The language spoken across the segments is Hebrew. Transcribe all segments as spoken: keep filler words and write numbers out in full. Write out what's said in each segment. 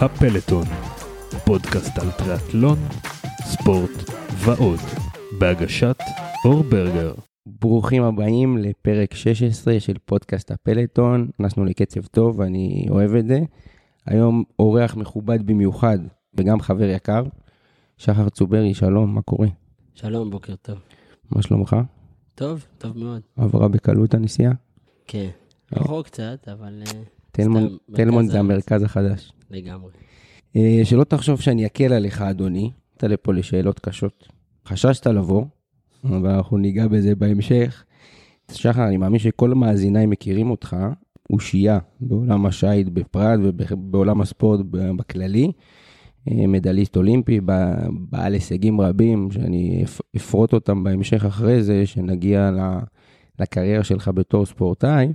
הפלוטון, פודקאסט על טריאטלון, ספורט ועוד, בהגשת אור ברגר. ברוכים הבאים לפרק שש עשרה של פודקאסט הפלוטון. נכנסנו לקצב טוב, אני אוהב את זה. היום אורח מכובד במיוחד וגם חבר יקר, שחר צוברי. שלום, מה קורה? שלום, בוקר טוב. מה שלומך? טוב, טוב מאוד. עברה בקלות הנסיעה? כן, רחוק קצת, אבל... תלמון זה המרכז החדש. לגמרי. שלא תחשוב שאני אקל עליך, אדוני. אתה לפה לשאלות קשות. חששת לבוא, אבל אנחנו ניגע בזה בהמשך. שחר, אני מאמין שכל מאזיניי מכירים אותך. הוא שיעה בעולם השייט בפרט ובעולם הספורט בכללי. מדליסט אולימפי, בעל הישגים רבים, שאני אפרוט אותם בהמשך אחרי זה, שנגיע לקריירה שלך בתור ספורטאי.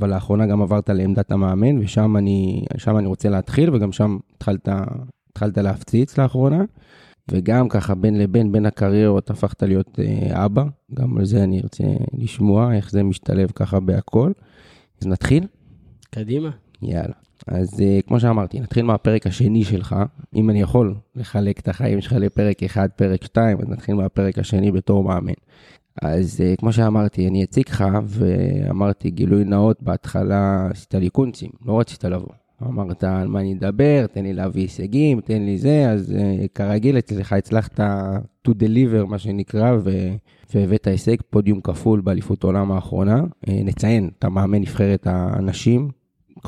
אבל לאחרונה גם עברת לעמדת המאמן, ושם אני, שם אני רוצה להתחיל, וגם שם התחלת, התחלת להפציץ לאחרונה, וגם ככה בין לבין, בין הקריירות, הפכת להיות אה, אבא, גם על זה אני רוצה לשמוע, איך זה משתלב ככה בהכל. אז נתחיל? קדימה. יאללה. אז אה, כמו שאמרתי, נתחיל מהפרק השני שלך, אם אני יכול לחלק את החיים שלך לפרק אחד, פרק שתיים, אז נתחיל מהפרק השני בתור מאמן. אז כמו שאמרתי, אני אציג לך, ואמרתי גילוי נאות בהתחלה, עשית לי קונצים, לא רצית לבוא. אמרת, על מה אני אדבר, תן לי להביא הישגים, תן לי זה, אז כרגיל אצלך הצלחת to deliver, מה שנקרא, והבאת הישג, פודיום כפול באליפות העולם האחרונה. נציין, אתה מאמן נבחרת האנשים.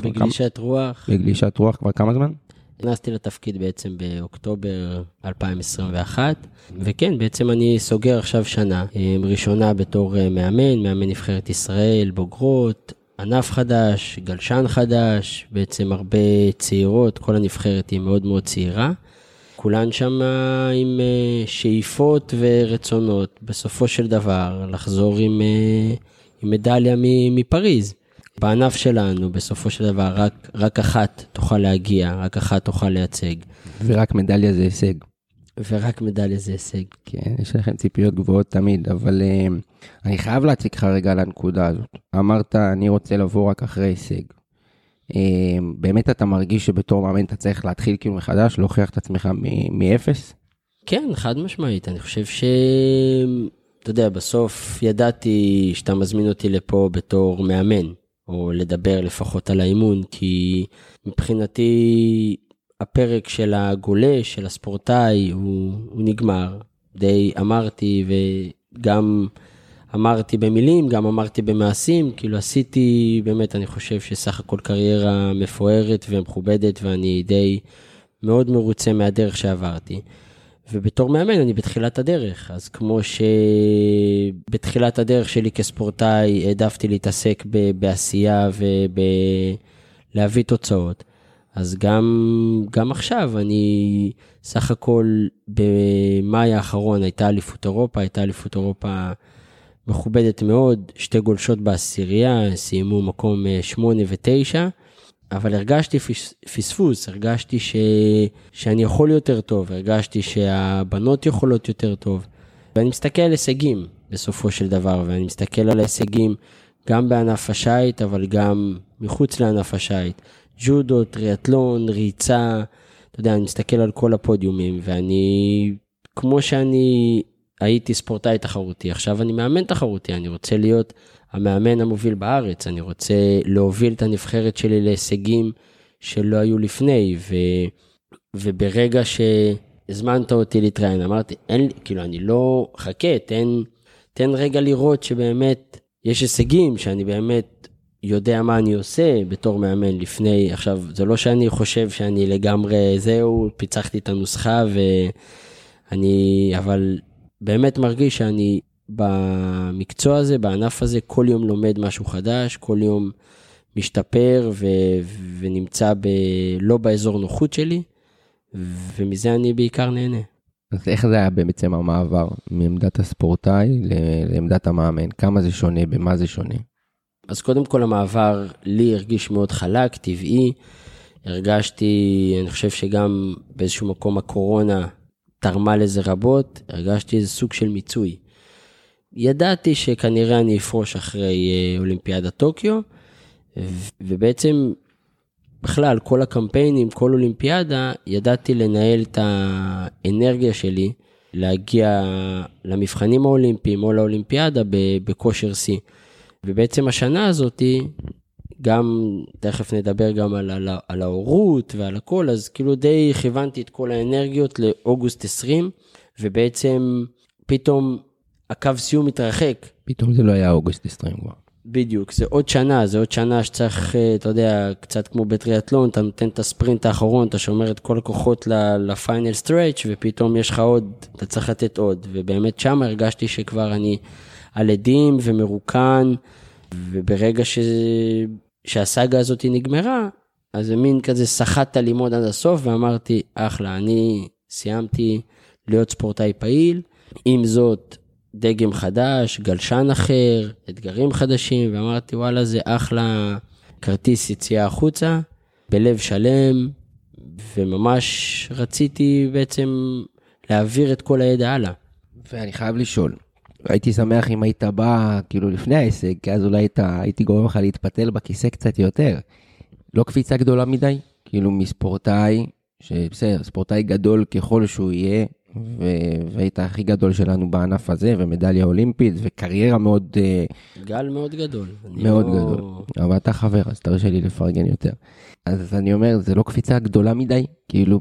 בגלישת רוח. בגלישת רוח כבר כמה זמן? נכנסתי לתפקיד בעצם באוקטובר אלפיים עשרים ואחת, וכן, בעצם אני סוגר עכשיו שנה, ראשונה בתור מאמן, מאמן נבחרת ישראל, בוגרות, ענף חדש, גלשן חדש, בעצם הרבה צעירות, כל הנבחרת היא מאוד מאוד צעירה, כולן שם עם שאיפות ורצונות, בסופו של דבר לחזור עם, עם מדליה מפריז. בענף שלנו, בסופו של דבר, רק, רק אחת תוכל להגיע, רק אחת תוכל לייצג. ורק מדליה זה הישג. ורק מדליה זה הישג. כן, יש לכם ציפיות גבוהות תמיד, אבל euh, אני חייב להציג לך רגע לנקודה הזאת. אמרת, אני רוצה לבוא רק אחרי הישג. Um, באמת אתה מרגיש שבתור מאמן אתה צריך להתחיל כאילו מחדש, להוכיח את עצמך מ- מאפס? כן, חד משמעית. אני חושב ש... אתה יודע, בסוף ידעתי שאתה מזמין אותי לפה בתור מאמן. או לדבר לפחות על האימון, כי מבחינתי הפרק של הגולה, של הספורטאי, הוא, הוא נגמר. די אמרתי, וגם אמרתי במילים, גם אמרתי במעשים, כאילו עשיתי, באמת אני חושב שסך הכל קריירה מפוארת ומכובדת, ואני די מאוד מרוצה מהדרך שעברתי. ובתור מאמן אני בתחילת הדרך, אז כמו שבתחילת הדרך שלי כספורטאי העדפתי להתעסק ב- בעשייה ולהביא תוצאות, אז גם, גם עכשיו אני סך הכל במאי האחרון הייתה אליפות אירופה, הייתה אליפות אירופה מכובדת מאוד, שתי גולשות בעשירייה, סיימו מקום שמונה ותשע, אבל הרגשתי פספוס, הרגשתי ש... שאני יכול יותר טוב, הרגשתי שהבנות יכולות יותר טוב, ואני מסתכל על הישגים בסופו של דבר, ואני מסתכל על הישגים גם בענף השייט, אבל גם מחוץ לענף השייט, ג'ודו, טריאטלון, ריצה, אתה יודע, אני מסתכל על כל הפודיומים, ואני, כמו שאני הייתי ספורטאי תחרותי, עכשיו אני מאמן תחרותי, אני רוצה להיות... המאמן המוביל בארץ, אני רוצה להוביל את הנבחרת שלי להישגים שלא היו לפני, ו, וברגע שהזמנת אותי להתראיין, אמרתי, אין, כאילו אני לא חכה, תן, תן רגע לראות שבאמת יש הישגים, שאני באמת יודע מה אני עושה בתור מאמן לפני, עכשיו זה לא שאני חושב שאני לגמרי זהו, פיצחתי את הנוסחה, ואני, אבל באמת מרגיש שאני, במקצוע הזה, בענף הזה, כל יום לומד משהו חדש, כל יום משתפר ו- ונמצא ב- לא באזור נוחות שלי, ומזה אני בעיקר נהנה. אז איך זה היה בעצם המעבר מעמדת הספורטאי לעמדת המאמן? כמה זה שונה, במה זה שונה? אז קודם כל המעבר לי הרגיש מאוד חלק, טבעי, הרגשתי, אני חושב שגם באיזשהו מקום הקורונה תרמה לזה רבות, הרגשתי איזה סוג של מיצוי. ידעתי שכנראה אני אפרוש אחרי אולימפיאדת טוקיו, ובעצם בכלל, כל הקמפיינים, כל אולימפיאדה, ידעתי לנהל את האנרגיה שלי, להגיע למבחנים האולימפיים או לאולימפיאדה בכושר סי. ובעצם השנה הזאת, גם, תכף נדבר גם על, על ההורות ועל הכל, אז כאילו די כיוונתי את כל האנרגיות לאוגוסט עשרים, ובעצם פתאום הקו סיום מתרחק. פתאום זה לא היה אוגוסט עשרים כבר. בדיוק, זה עוד שנה, זה עוד שנה שצריך, אתה יודע, קצת כמו בטריאטלון, אתה נותן את הספרינט האחרון, אתה שומר את כל הכוחות לפיינל סטרץ' ופתאום יש לך עוד, אתה צריך לתת עוד, ובאמת שם הרגשתי שכבר אני על עדים ומרוקן, וברגע ש... שהסגה הזאת נגמרה, אז זה מין כזה שחת הלימוד עד הסוף, ואמרתי, אחלה, אני סיימתי להיות ספורטאי פעיל, עם זאת, דגם חדש, גלשן אחר, אתגרים חדשים, ואמרתי, וואלה, זה אחלה כרטיס יציאה החוצה, בלב שלם, וממש רציתי בעצם להעביר את כל הידע הלאה. ואני חייב לשאול, הייתי שמח אם היית בא, כאילו לפני ההישג, כי אז אולי הייתי גורם לך להתפתל בכיסא קצת יותר. לא קפיצה גדולה מדי, כאילו מספורטאי, שבסדר, ספורטאי גדול ככל שהוא יהיה, והיית הכי גדול שלנו בענף הזה, ומדליה אולימפית, וקריירה מאוד... גל מאוד גדול. מאוד גדול. אבל אתה חבר, אז תרשה לי לפרגן יותר. אז אני אומר, זה לא קפיצה גדולה מדי, כאילו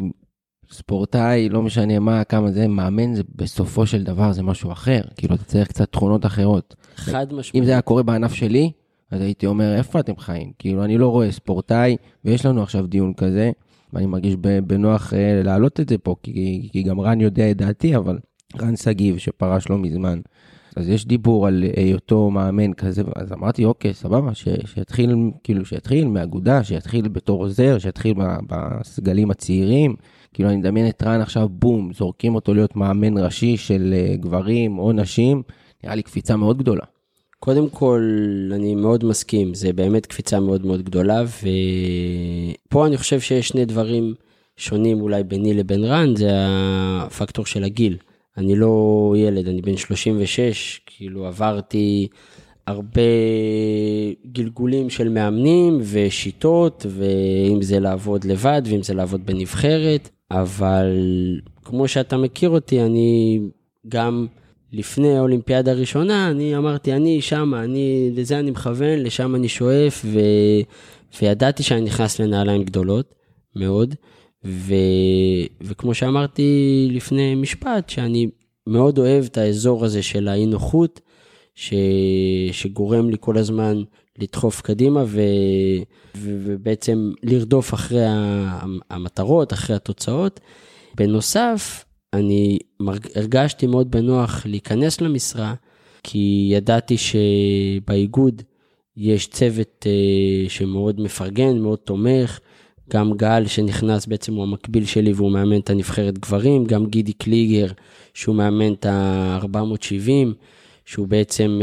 ספורטאי, לא משנה מה, כמה זה, מאמן, זה בסופו של דבר, זה משהו אחר, כאילו אתה צריך קצת תכונות אחרות. חד משמעית. אם זה היה קורה בענף שלי, אז הייתי אומר, איפה אתם חיים? כאילו אני לא רואה ספורטאי, ויש לנו עכשיו דיון כזה, ואני מרגיש בנוח להעלות את זה פה, כי, כי גם רן יודע את דעתי, אבל רן סגיב שפרש לא מזמן, אז יש דיבור על היותו מאמן כזה, אז אמרתי, אוקיי, סבבה, ש, שיתחיל, כאילו שיתחיל מאגודה, שיתחיל בתור עוזר, שיתחיל בסגלים הצעירים, כאילו אני מדמיין את רן עכשיו, בום, זורקים אותו להיות מאמן ראשי של גברים או נשים, נראה לי קפיצה מאוד גדולה. קודם כל, אני מאוד מסכים, זה באמת קפיצה מאוד מאוד גדולה, ופה אני חושב שיש שני דברים שונים אולי ביני לבין רן, זה הפקטור של הגיל. אני לא ילד, אני בן שלושים ושש, כאילו עברתי הרבה גלגולים של מאמנים ושיטות, ואם זה לעבוד לבד ואם זה לעבוד בנבחרת, אבל כמו שאתה מכיר אותי, אני גם... לפני האולימפיאדה הראשונה, אני אמרתי, אני שם, אני, לזה אני מכוון, לשם אני שואף, ו... וידעתי שאני נכנס לנעליים גדולות, מאוד, ו... וכמו שאמרתי לפני משפט, שאני מאוד אוהב את האזור הזה של האי-נוחות, ש... שגורם לי כל הזמן לדחוף קדימה, ו... ו... ובעצם לרדוף אחרי המטרות, אחרי התוצאות. בנוסף, אני הרגשתי מאוד בנוח להיכנס למשרה, כי ידעתי שבאיגוד יש צוות שמאוד מפרגן, מאוד תומך, גם גל שנכנס בעצם הוא המקביל שלי, והוא מאמן את הנבחרת גברים, גם גידי קליגר שהוא מאמן את ה-ארבע שבעים, שהוא בעצם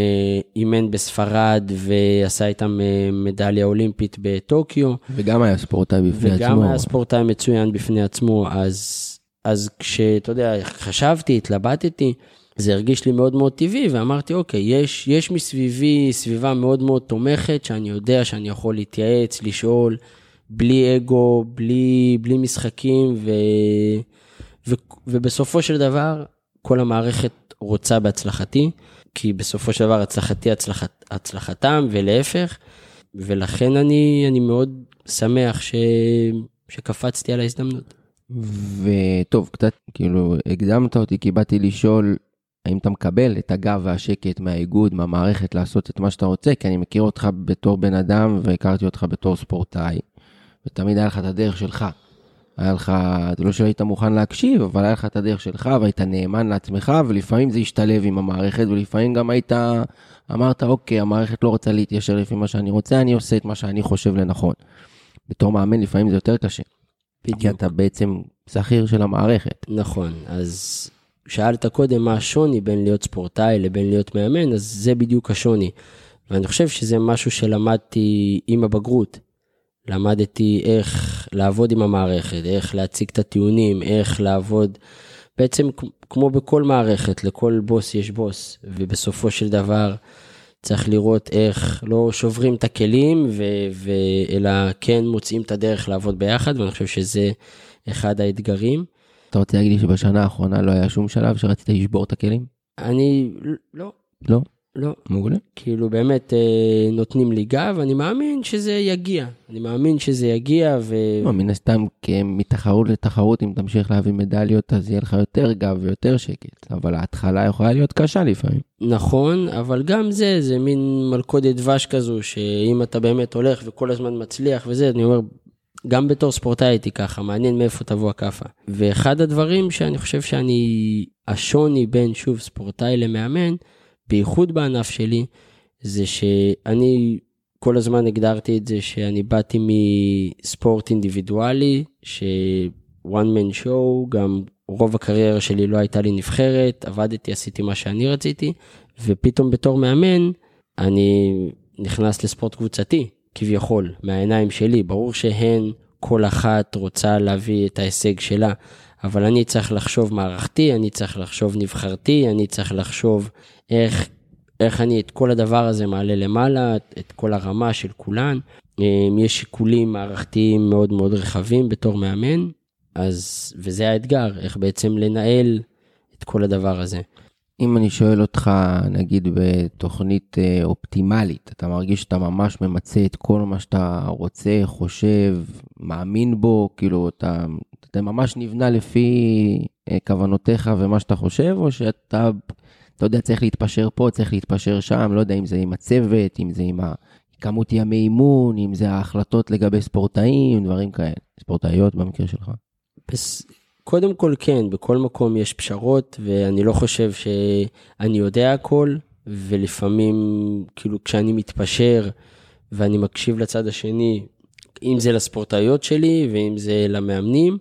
אימן בספרד ועשה איתם מדליה אולימפית בטוקיו. וגם היה ספורטאי בפני עצמו. וגם היה ספורטאי מצוין בפני עצמו, אז... אז כשאתה יודע, חשבתי, התלבטתי, זה הרגיש לי מאוד מאוד טבעי, ואמרתי, אוקיי, יש, יש מסביבי סביבה מאוד מאוד תומכת, שאני יודע שאני יכול להתייעץ, לשאול, בלי אגו, בלי, בלי משחקים, ו, ו, ובסופו של דבר, כל המערכת רוצה בהצלחתי, כי בסופו של דבר הצלחתי הצלחת, הצלחתם, ולהפך, ולכן אני, אני מאוד שמח ש, שקפצתי על ההזדמנות. וטוב, קצת, כאילו, הקדמת אותי, כי באתי לשאול, האם אתה מקבל את הגב והשקט מהאיגוד, מהמערכת, לעשות את מה שאתה רוצה, כי אני מכיר אותך בתור בן אדם, והכרתי אותך בתור ספורטאי, ותמיד היה לך את הדרך שלך, היה לך, לא שהיית מוכן להקשיב, אבל היה לך את הדרך שלך, והיית נאמן לעצמך, ולפעמים זה השתלב עם המערכת, ולפעמים גם היית, אמרת, אוקיי, המערכת לא רוצה להתיישר לפי מה שאני רוצה, אני עושה את מה שאני חושב לנכון. בתור מאמן, לפעמים זה יותר קשה. בדיוק. כי אתה בעצם שכיר של המערכת. נכון, אז שאלת קודם מה השוני בין להיות ספורטאי לבין להיות מאמן, אז זה בדיוק השוני. ואני חושב שזה משהו שלמדתי עם הבגרות. למדתי איך לעבוד עם המערכת, איך להציג את הטיעונים, איך לעבוד. בעצם כמו בכל מערכת, לכל בוס יש בוס, ובסופו של דבר צריך לראות איך לא שוברים את הכלים, ו- ו- אלא כן מוצאים את הדרך לעבוד ביחד, ואני חושב שזה אחד האתגרים. אתה רוצה להגיד לי שבשנה האחרונה לא היה שום שלב שרצית לשבור את הכלים? אני לא. לא? לא. מעולה. כאילו באמת אה, נותנים לי גב, אני מאמין שזה יגיע. אני מאמין שזה יגיע ו... לא, מן הסתם, כי מתחרות לתחרות, אם תמשיך להביא מדליות, אז יהיה לך יותר גב ויותר שקט. אבל ההתחלה יכולה להיות קשה לפעמים. נכון, אבל גם זה, זה מין מלכודת דבש כזו, שאם אתה באמת הולך וכל הזמן מצליח וזה, אני אומר... גם בתור ספורטאי הייתי ככה, מעניין מאיפה תבוא הכפה. ואחד הדברים שאני חושב שאני, השוני בין שוב ספורטאי למאמן, בייחוד בענף שלי, זה שאני כל הזמן הגדרתי את זה, שאני באתי מספורט אינדיבידואלי, שוואן מן שואו, גם רוב הקריירה שלי לא הייתה לי נבחרת, עבדתי, עשיתי מה שאני רציתי, ופתאום בתור מאמן, אני נכנס לספורט קבוצתי, כביכול, מהעיניים שלי, ברור שהן כל אחת רוצה להביא את ההישג שלה, אבל אני צריך לחשוב מערכתי, אני צריך לחשוב נבחרתי, אני צריך לחשוב איך, איך אני את כל הדבר הזה מעלה למעלה, את כל הרמה של כולן, יש שיקולים מערכתיים מאוד מאוד רחבים בתור מאמן, אז, וזה האתגר, איך בעצם לנהל את כל הדבר הזה. אם אני שואל אותך, נגיד, בתוכנית אופטימלית, אתה מרגיש שאתה ממש ממצא את כל מה שאתה רוצה, חושב, מאמין בו, כאילו, אתה, אתה ממש נבנה לפי כוונותיך ומה שאתה חושב, או שאתה, אתה יודע, צריך להתפשר פה, צריך להתפשר שם, לא יודע אם זה עם הצוות, אם זה עם כמות ימי אימון, אם זה ההחלטות לגבי ספורטאים, דברים כאלה, ספורטאיות במקרה שלך. בסדר. קודם כל כן, בכל מקום יש פשרות, ואני לא חושב שאני יודע הכל, ולפעמים, כאילו כשאני מתפשר, ואני מקשיב לצד השני, אם זה לספורטאיות שלי, ואם זה למאמנים,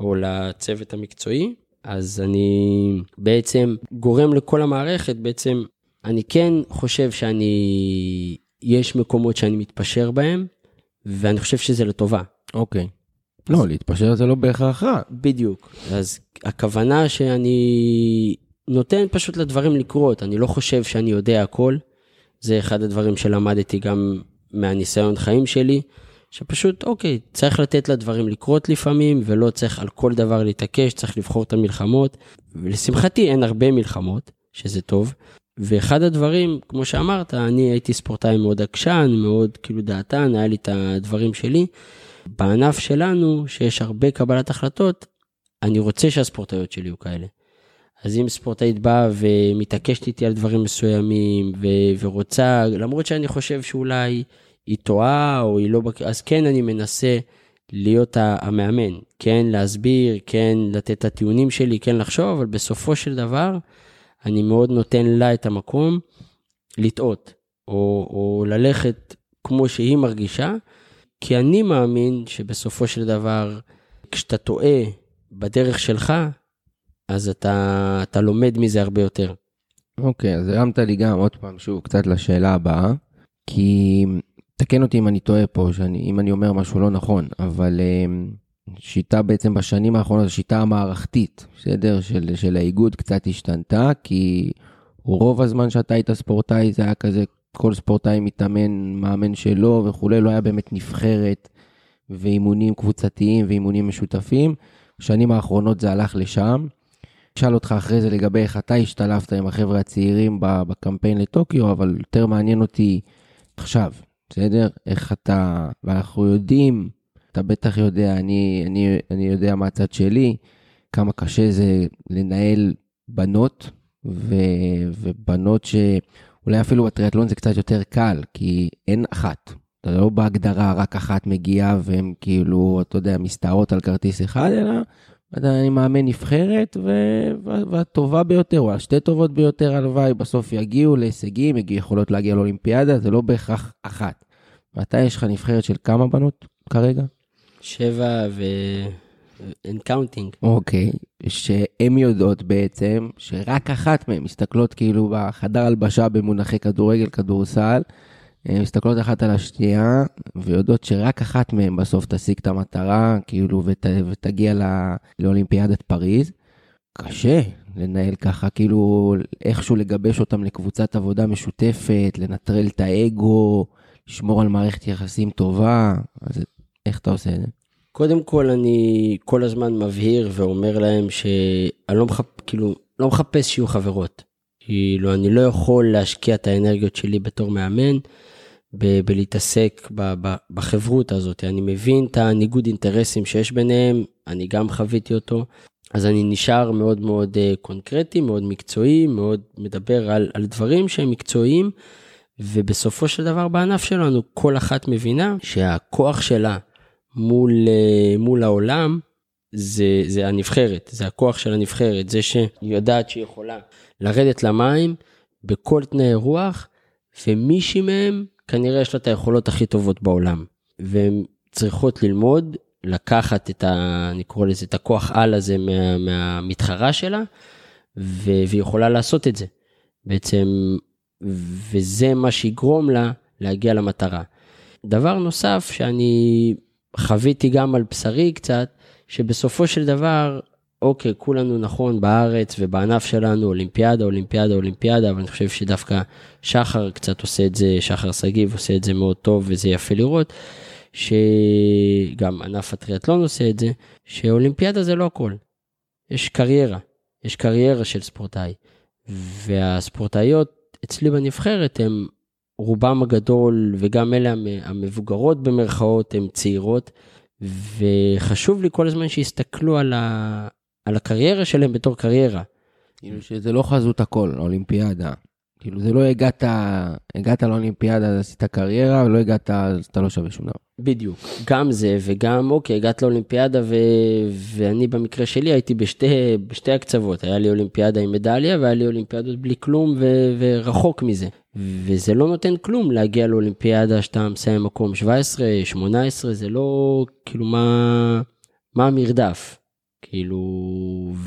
או לצוות המקצועי, אז אני בעצם גורם לכל המערכת, בעצם אני כן חושב שאני, יש מקומות שאני מתפשר בהם, ואני חושב שזה לטובה. אוקיי. Okay. לא, להתפשר זה לא בהכרח רע. בדיוק. אז הכוונה שאני נותן פשוט לדברים לקרות, אני לא חושב שאני יודע הכל, זה אחד הדברים שלמדתי גם מהניסיון חיים שלי, שפשוט, אוקיי, צריך לתת לדברים לקרות לפעמים, ולא צריך על כל דבר להתעקש, צריך לבחור את המלחמות, ולשמחתי אין הרבה מלחמות, שזה טוב, ואחד הדברים, כמו שאמרת, אני הייתי ספורטאי מאוד עקשן, מאוד כאילו דעתן, היה לי את הדברים שלי, בענף שלנו, שיש הרבה קבלת החלטות, אני רוצה שהספורטאיות שלי הוא כאלה. אז אם ספורטאית באה ומתעקשת איתי על דברים מסוימים, ו- ורוצה, למרות שאני חושב שאולי היא טועה, או היא לא, אז כן אני מנסה להיות המאמן, כן להסביר, כן לתת את הטיעונים שלי, כן לחשוב, אבל בסופו של דבר, אני מאוד נותן לה את המקום לטעות, או, או ללכת כמו שהיא מרגישה, כי אני מאמין שבסופו של דבר, כשאתה טועה בדרך שלך, אז אתה, אתה לומד מזה הרבה יותר. אוקיי, אז הרמת לי גם עוד פעם שוב קצת לשאלה הבאה, כי תקן אותי אם אני טועה פה, שאני, אם אני אומר משהו לא נכון, אבל שיטה בעצם בשנים האחרונות, שיטה המערכתית, בסדר, של, של האיגוד קצת השתנתה, כי רוב הזמן שאתה היית ספורטאי זה היה כזה, כל ספורטאי מתאמן, מאמן שלו וכולי, לא היה באמת נבחרת ואימונים קבוצתיים ואימונים משותפים. בשנים האחרונות זה הלך לשם. שאל אותך אחרי זה לגבי איך אתה השתלפת עם החבר'ה הצעירים בקמפיין לטוקיו, אבל יותר מעניין אותי עכשיו, בסדר? איך אתה, ואנחנו יודעים, אתה בטח יודע, אני, אני, אני יודע מה הצד שלי, כמה קשה זה לנהל בנות, ו, ובנות ש... אולי אפילו בטריאטלון זה קצת יותר קל, כי אין אחת. אתה לא בהגדרה, רק אחת מגיעה, והם כאילו, אתה יודע, מסתערות על כרטיס אחד, אלא אני מאמן נבחרת, והטובה ביותר, או השתי טובות ביותר, הלוואי, בסוף יגיעו להישגים, יכולות להגיע לאולימפיאדה, זה לא בהכרח אחת. ואתה יש לך נבחרת של כמה בנות כרגע? שבע ו... אין קאונטינג. אוקיי, שהן יודעות בעצם שרק אחת מהן מסתכלות כאילו בחדר הלבשה במונחי כדורגל, כדורסל, מסתכלות אחת על השנייה ויודעות שרק אחת מהן בסוף תשיג את המטרה כאילו ות, ותגיע לא, לאולימפיאדת פריז. קשה לנהל ככה, כאילו איכשהו לגבש אותם לקבוצת עבודה משותפת, לנטרל את האגו, לשמור על מערכת יחסים טובה, אז איך אתה עושה את זה? קודם כל אני כל הזמן מבהיר ואומר להם שאני לא, מחפ... כאילו, לא מחפש שיהיו חברות, כאילו אני לא יכול להשקיע את האנרגיות שלי בתור מאמן, ב- בלהתעסק ב- ב- בחברות הזאת, אני מבין את הניגוד אינטרסים שיש ביניהם, אני גם חוויתי אותו, אז אני נשאר מאוד מאוד uh, קונקרטי, מאוד מקצועי, מאוד מדבר על, על דברים שהם מקצועיים, ובסופו של דבר בענף שלנו, כל אחת מבינה שהכוח שלה מול, uh, מול העולם, זה, זה הנבחרת, זה הכוח של הנבחרת, זה שהיא יודעת שהיא יכולה לרדת למים, בכל תנאי רוח, ומישהי מהם, כנראה יש לה את היכולות הכי טובות בעולם, והן צריכות ללמוד, לקחת את, ה, אני קורא לזה, את הכוח על הזה מה, מהמתחרה שלה, ו, והיא יכולה לעשות את זה, בעצם, וזה מה שיגרום לה להגיע למטרה. דבר נוסף שאני חוויתי גם על בשרי קצת, שבסופו של דבר, אוקיי, כולנו נכון בארץ ובענף שלנו, אולימפיאדה, אולימפיאדה, אולימפיאדה, אבל אני חושב שדווקא שחר קצת עושה את זה, שחר סגיב עושה את זה מאוד טוב, וזה יפה לראות, שגם ענף הטריאטלון עושה את זה, שאולימפיאדה זה לא הכל. יש קריירה, יש קריירה של ספורטאי, והספורטאיות אצלי בנבחרת הם רובם הגדול, וגם אלה המבוגרות במרכאות, הם צעירות, וחשוב לי כל הזמן שיסתכלו על ה... על הקריירה שלהם בתור קריירה. כאילו שזה לא חזות הכל, אולימפיאדה. כאילו זה לא הגעת, הגעת לאולימפיאדה, אז עשית קריירה, ולא הגעת, אז אתה לא שווה שום דבר. בדיוק. גם זה, וגם, אוקיי, הגעת לאולימפיאדה, ו... ואני במקרה שלי הייתי בשתי, בשתי הקצוות. היה לי אולימפיאדה עם מדליה, והיה לי אולימפיאדות בלי כלום, ו... ורחוק מזה. וזה לא נותן כלום להגיע לאולימפיאדה, שאתה מסיים מקום שבע עשרה, שמונה עשרה, זה לא, כאילו, מה, מה המרדף? כאילו,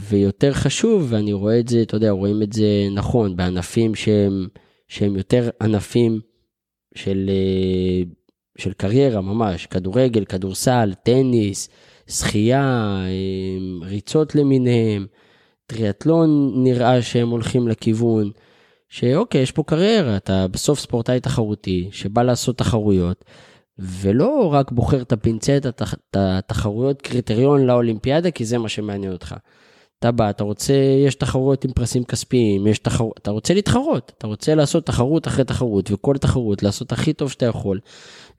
ויותר חשוב, ואני רואה את זה, אתה יודע, רואים את זה נכון, בענפים שהם, שהם יותר ענפים של, של קריירה ממש, כדורגל, כדורסל, טניס, שחייה, ריצות למיניהם, טריאטלון נראה שהם הולכים לכיוון, שאוקיי, יש פה קריירה, אתה בסוף ספורטאי תחרותי, שבא לעשות תחרויות, ולא רק בוחר את הפינצט, את התחרויות קריטריון לאולימפיאדה, כי זה מה שמעניין אותך. אתה בא, אתה רוצה, יש תחרויות עם פרסים כספיים, יש תחר... אתה רוצה להתחרות, אתה רוצה לעשות תחרות אחרי תחרות, וכל תחרות, לעשות הכי טוב שאתה יכול,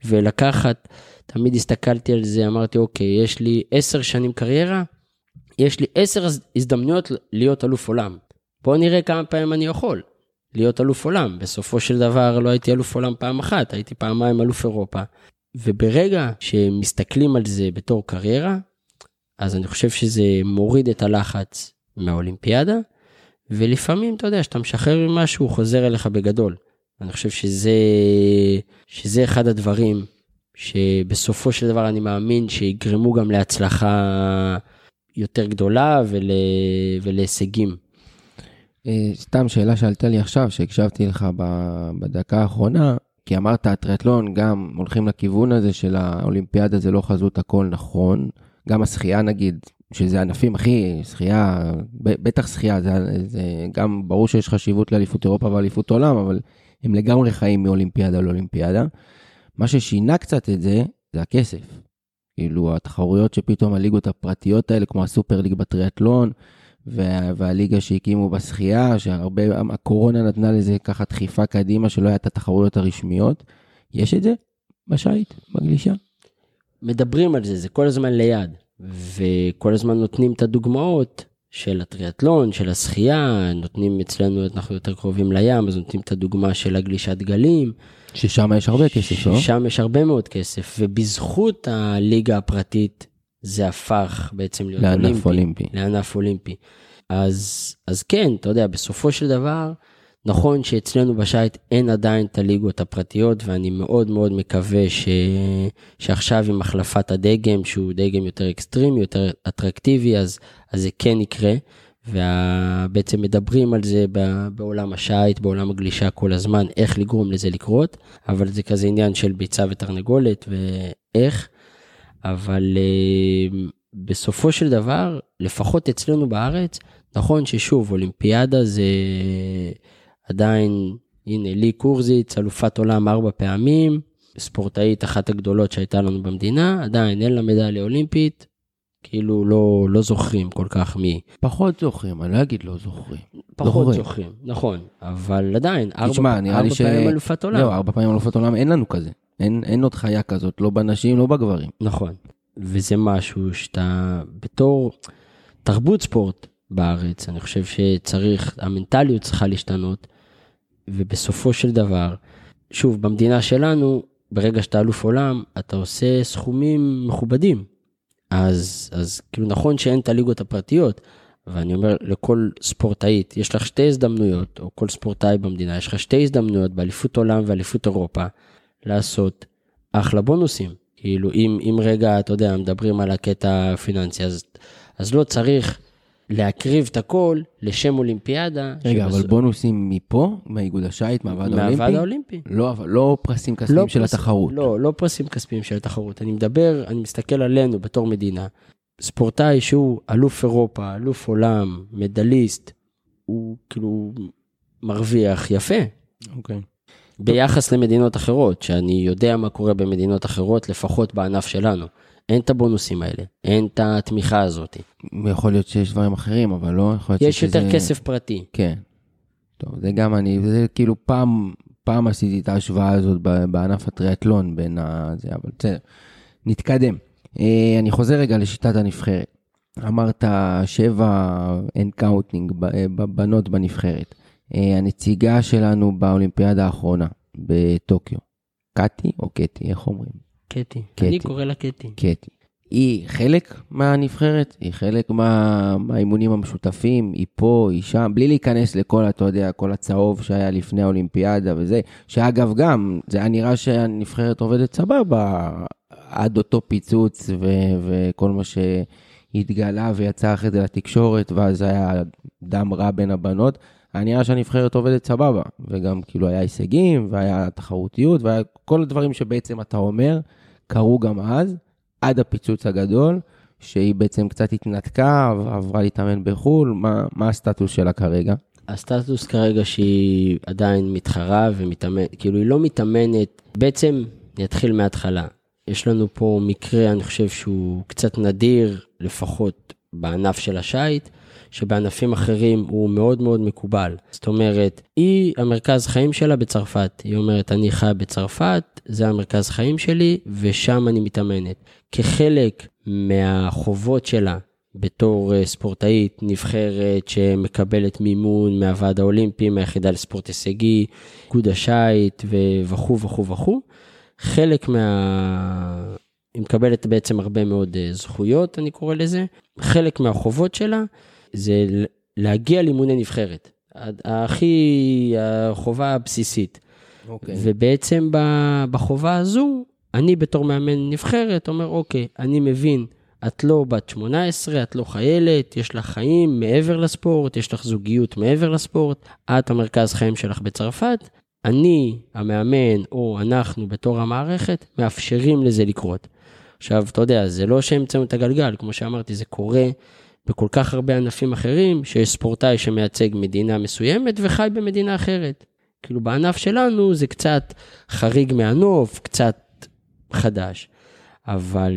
ולקחת, תמיד הסתכלתי על זה, אמרתי, אוקיי, יש לי עשר שנים קריירה, יש לי עשר הזדמנויות להיות אלוף עולם. בוא נראה כמה פעמים אני יכול. להיות אלוף עולם, בסופו של דבר לא הייתי אלוף עולם פעם אחת, הייתי פעמיים אלוף אירופה, וברגע שמסתכלים על זה בתור קריירה, אז אני חושב שזה מוריד את הלחץ מהאולימפיאדה, ולפעמים אתה יודע, שאתה משחרר ממשהו, הוא חוזר אליך בגדול, אני חושב שזה, שזה אחד הדברים, שבסופו של דבר אני מאמין, שיגרמו גם להצלחה יותר גדולה, ול, ולהישגים. סתם שאלה שאלת לי עכשיו, שהקשבתי לך בדקה האחרונה, כי אמרת, הטריאטלון גם הולכים לכיוון הזה של האולימפיאדה, זה לא חזות הכל נכון, גם השחייה נגיד, שזה ענפים הכי, שחייה, בטח שחייה, זה, זה גם ברור שיש חשיבות לאליפות אירופה ואליפות עולם, אבל הם לגמרי חיים מאולימפיאדה לאולימפיאדה, מה ששינה קצת את זה, זה הכסף, כאילו התחרויות שפתאום הליגות הפרטיות האלה, כמו הסופר ליג בטריאטלון, והליגה שהקימו בשחייה, שהרבה, הקורונה נתנה לזה ככה דחיפה קדימה, שלא הייתה התחרויות הרשמיות. יש את זה בשייט, בגלישה? מדברים על זה, זה כל הזמן ליד, וכל הזמן נותנים את הדוגמאות של הטריאטלון, של השחייה, נותנים אצלנו, אנחנו יותר קרובים לים, אז נותנים את הדוגמה של הגלישת גלים. ששם יש הרבה כסף, לא? ששם יש הרבה מאוד כסף, ובזכות הליגה הפרטית, זה הפך בעצם להיות לענף אולימפי, אולימפי. לענף אולימפי. אז, אז כן, אתה יודע, בסופו של דבר, נכון שאצלנו בשייט אין עדיין את הליגות הפרטיות, ואני מאוד מאוד מקווה ש, שעכשיו עם החלפת הדגם, שהוא דגם יותר אקסטרימי, יותר אטרקטיבי, אז, אז זה כן יקרה, ובעצם מדברים על זה בעולם השייט, בעולם הגלישה כל הזמן, איך לגרום לזה לקרות, אבל זה כזה עניין של ביצה ותרנגולת, ואיך, אבל בסופו של דבר, לפחות אצלנו בארץ, נכון ששוב, אולימפיאדה זה עדיין, הנה לי קורזית, אלופת עולם ארבע פעמים, ספורטאית אחת הגדולות שהייתה לנו במדינה, עדיין אין לה מדליה אולימפית, כאילו לא, לא זוכרים כל כך מי. פחות זוכרים, אני לא אגיד לא זוכרים. פחות לא זוכרים, נכון. אבל עדיין, ארבע, תשמע, פ... ארבע ש... פעמים אלופת עולם. לא, ארבע פעמים אלופת עולם אין לנו כזה. אין, אין עוד חיה כזאת, לא בנשים, לא בגברים. נכון. וזה משהו שאתה בתור תרבות ספורט בארץ, אני חושב שצריך, המנטליות צריכה להשתנות, ובסופו של דבר, שוב, במדינה שלנו, ברגע שאתה אלוף עולם, אתה עושה סכומים מכובדים. אז, אז כאילו נכון שאין את הליגות הפרטיות, ואני אומר לכל ספורטאית, יש לך שתי הזדמנויות, או כל ספורטאי במדינה, יש לך שתי הזדמנויות, באליפות עולם ואליפות אירופה, לעשות אחלה בונוסים. כאילו אם, אם רגע, אתה יודע, מדברים על הקטע הפיננסי, אז, אז לא צריך להקריב את הכל לשם אולימפיאדה. רגע, שבס... אבל בונוסים מפה, מהאיגוד השייט, מהוועד האולימפי? האולימפי. לא, אבל לא פרסים כספיים לא של פרס... התחרות. לא, לא פרסים כספיים של התחרות. אני מדבר, אני מסתכל עלינו בתור מדינה. ספורטאי שהוא אלוף אירופה, אלוף עולם, מדליסט, הוא כאילו מרוויח יפה. אוקיי. Okay. ביחס למדינות אחרות, שאני יודע מה קורה במדינות אחרות, לפחות בענף שלנו. אין את הבונוסים האלה, אין את התמיכה הזאת. יכול להיות שיש דברים אחרים, אבל לא יכול להיות יש יותר שזה... כסף פרטי. כן. טוב, זה גם אני, זה כאילו פעם, פעם עשיתי את ההשוואה הזאת בענף הטריאטלון בין הזה, אבל בסדר. נתקדם. אני חוזר רגע לשיטת הנבחרת. אמרת שבע אנקאוטינג בבנות בנבחרת. הנציגה שלנו באולימפיאדה האחרונה, בטוקיו. קטי או קטי, איך אומרים? קטי. קטי, אני קורא לה קטי. קטי. היא חלק מהנבחרת, היא חלק מה, מהאימונים המשותפים, היא פה, היא שם, בלי להיכנס לכל, אתה יודע, כל הצהוב שהיה לפני האולימפיאדה וזה, שאגב גם, זה היה נראה שהנבחרת עובדת סבבה, עד אותו פיצוץ ו, וכל מה שהתגלה ויצא אחרי זה לתקשורת, ואז היה דם רע בין הבנות, אני רואה שהנבחרת עובדת סבבה, וגם כאילו היה הישגים, והיה תחרותיות, והיה כל הדברים שבעצם אתה אומר, קרו גם אז, עד הפיצוץ הגדול, שהיא בעצם קצת התנתקה, עברה להתאמן בחול, מה, מה הסטטוס שלה כרגע? הסטטוס כרגע שהיא עדיין מתחרה, ומתאמנת, כאילו היא לא מתאמנת, בעצם נתחיל מההתחלה, יש לנו פה מקרה, אני חושב שהוא קצת נדיר, לפחות בענף של השייט, שבענפים אחרים הוא מאוד מאוד מקובל. זאת אומרת, היא, המרכז חיים שלה בצרפת. היא אומרת, אני חיה בצרפת, זה המרכז חיים שלי, ושם אני מתאמנת. כחלק מהחובות שלה, בתור ספורטאית נבחרת, שמקבלת מימון מהוועד האולימפי, מהיחידה לספורט הישגי, איגוד השייט, וכו' וכו' וכו'. חלק מה... היא מקבלת בעצם הרבה מאוד זכויות, אני קורא לזה. חלק מהחובות שלה, זה להגיע לאימוני נבחרת, הכי החובה הבסיסית, אוקיי. ובעצם בחובה הזו, אני בתור מאמן נבחרת, אומר אוקיי, אני מבין, את לא בת שמונה עשרה, את לא חיילת, יש לך חיים מעבר לספורט, יש לך זוגיות מעבר לספורט, את המרכז חיים שלך בצרפת, אני המאמן או אנחנו בתור המערכת, מאפשרים לזה לקרות. עכשיו אתה יודע, זה לא שהמצאנו את הגלגל, כמו שאמרתי, זה קורה, בכל כך הרבה ענפים אחרים, שיש ספורטאי שמייצג מדינה מסוימת, וחי במדינה אחרת. כאילו בענף שלנו, זה קצת חריג מהנוף, קצת חדש. אבל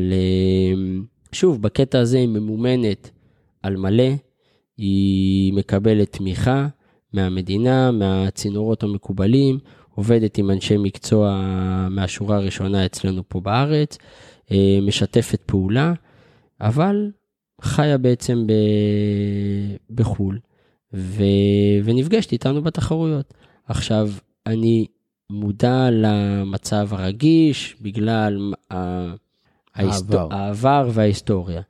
שוב, בקטע הזה היא ממומנת על מלא, היא מקבלת תמיכה מהמדינה, מהצינורות המקובלים, עובדת עם אנשי מקצוע מהשורה הראשונה אצלנו פה בארץ, משתפת פעולה, אבל... חיה בעצם ב... בחול, ו... ונפגשת איתנו בתחרויות. עכשיו, אני מודע למצב הרגיש, בגלל ה... העבר. העבר וההיסטוריה.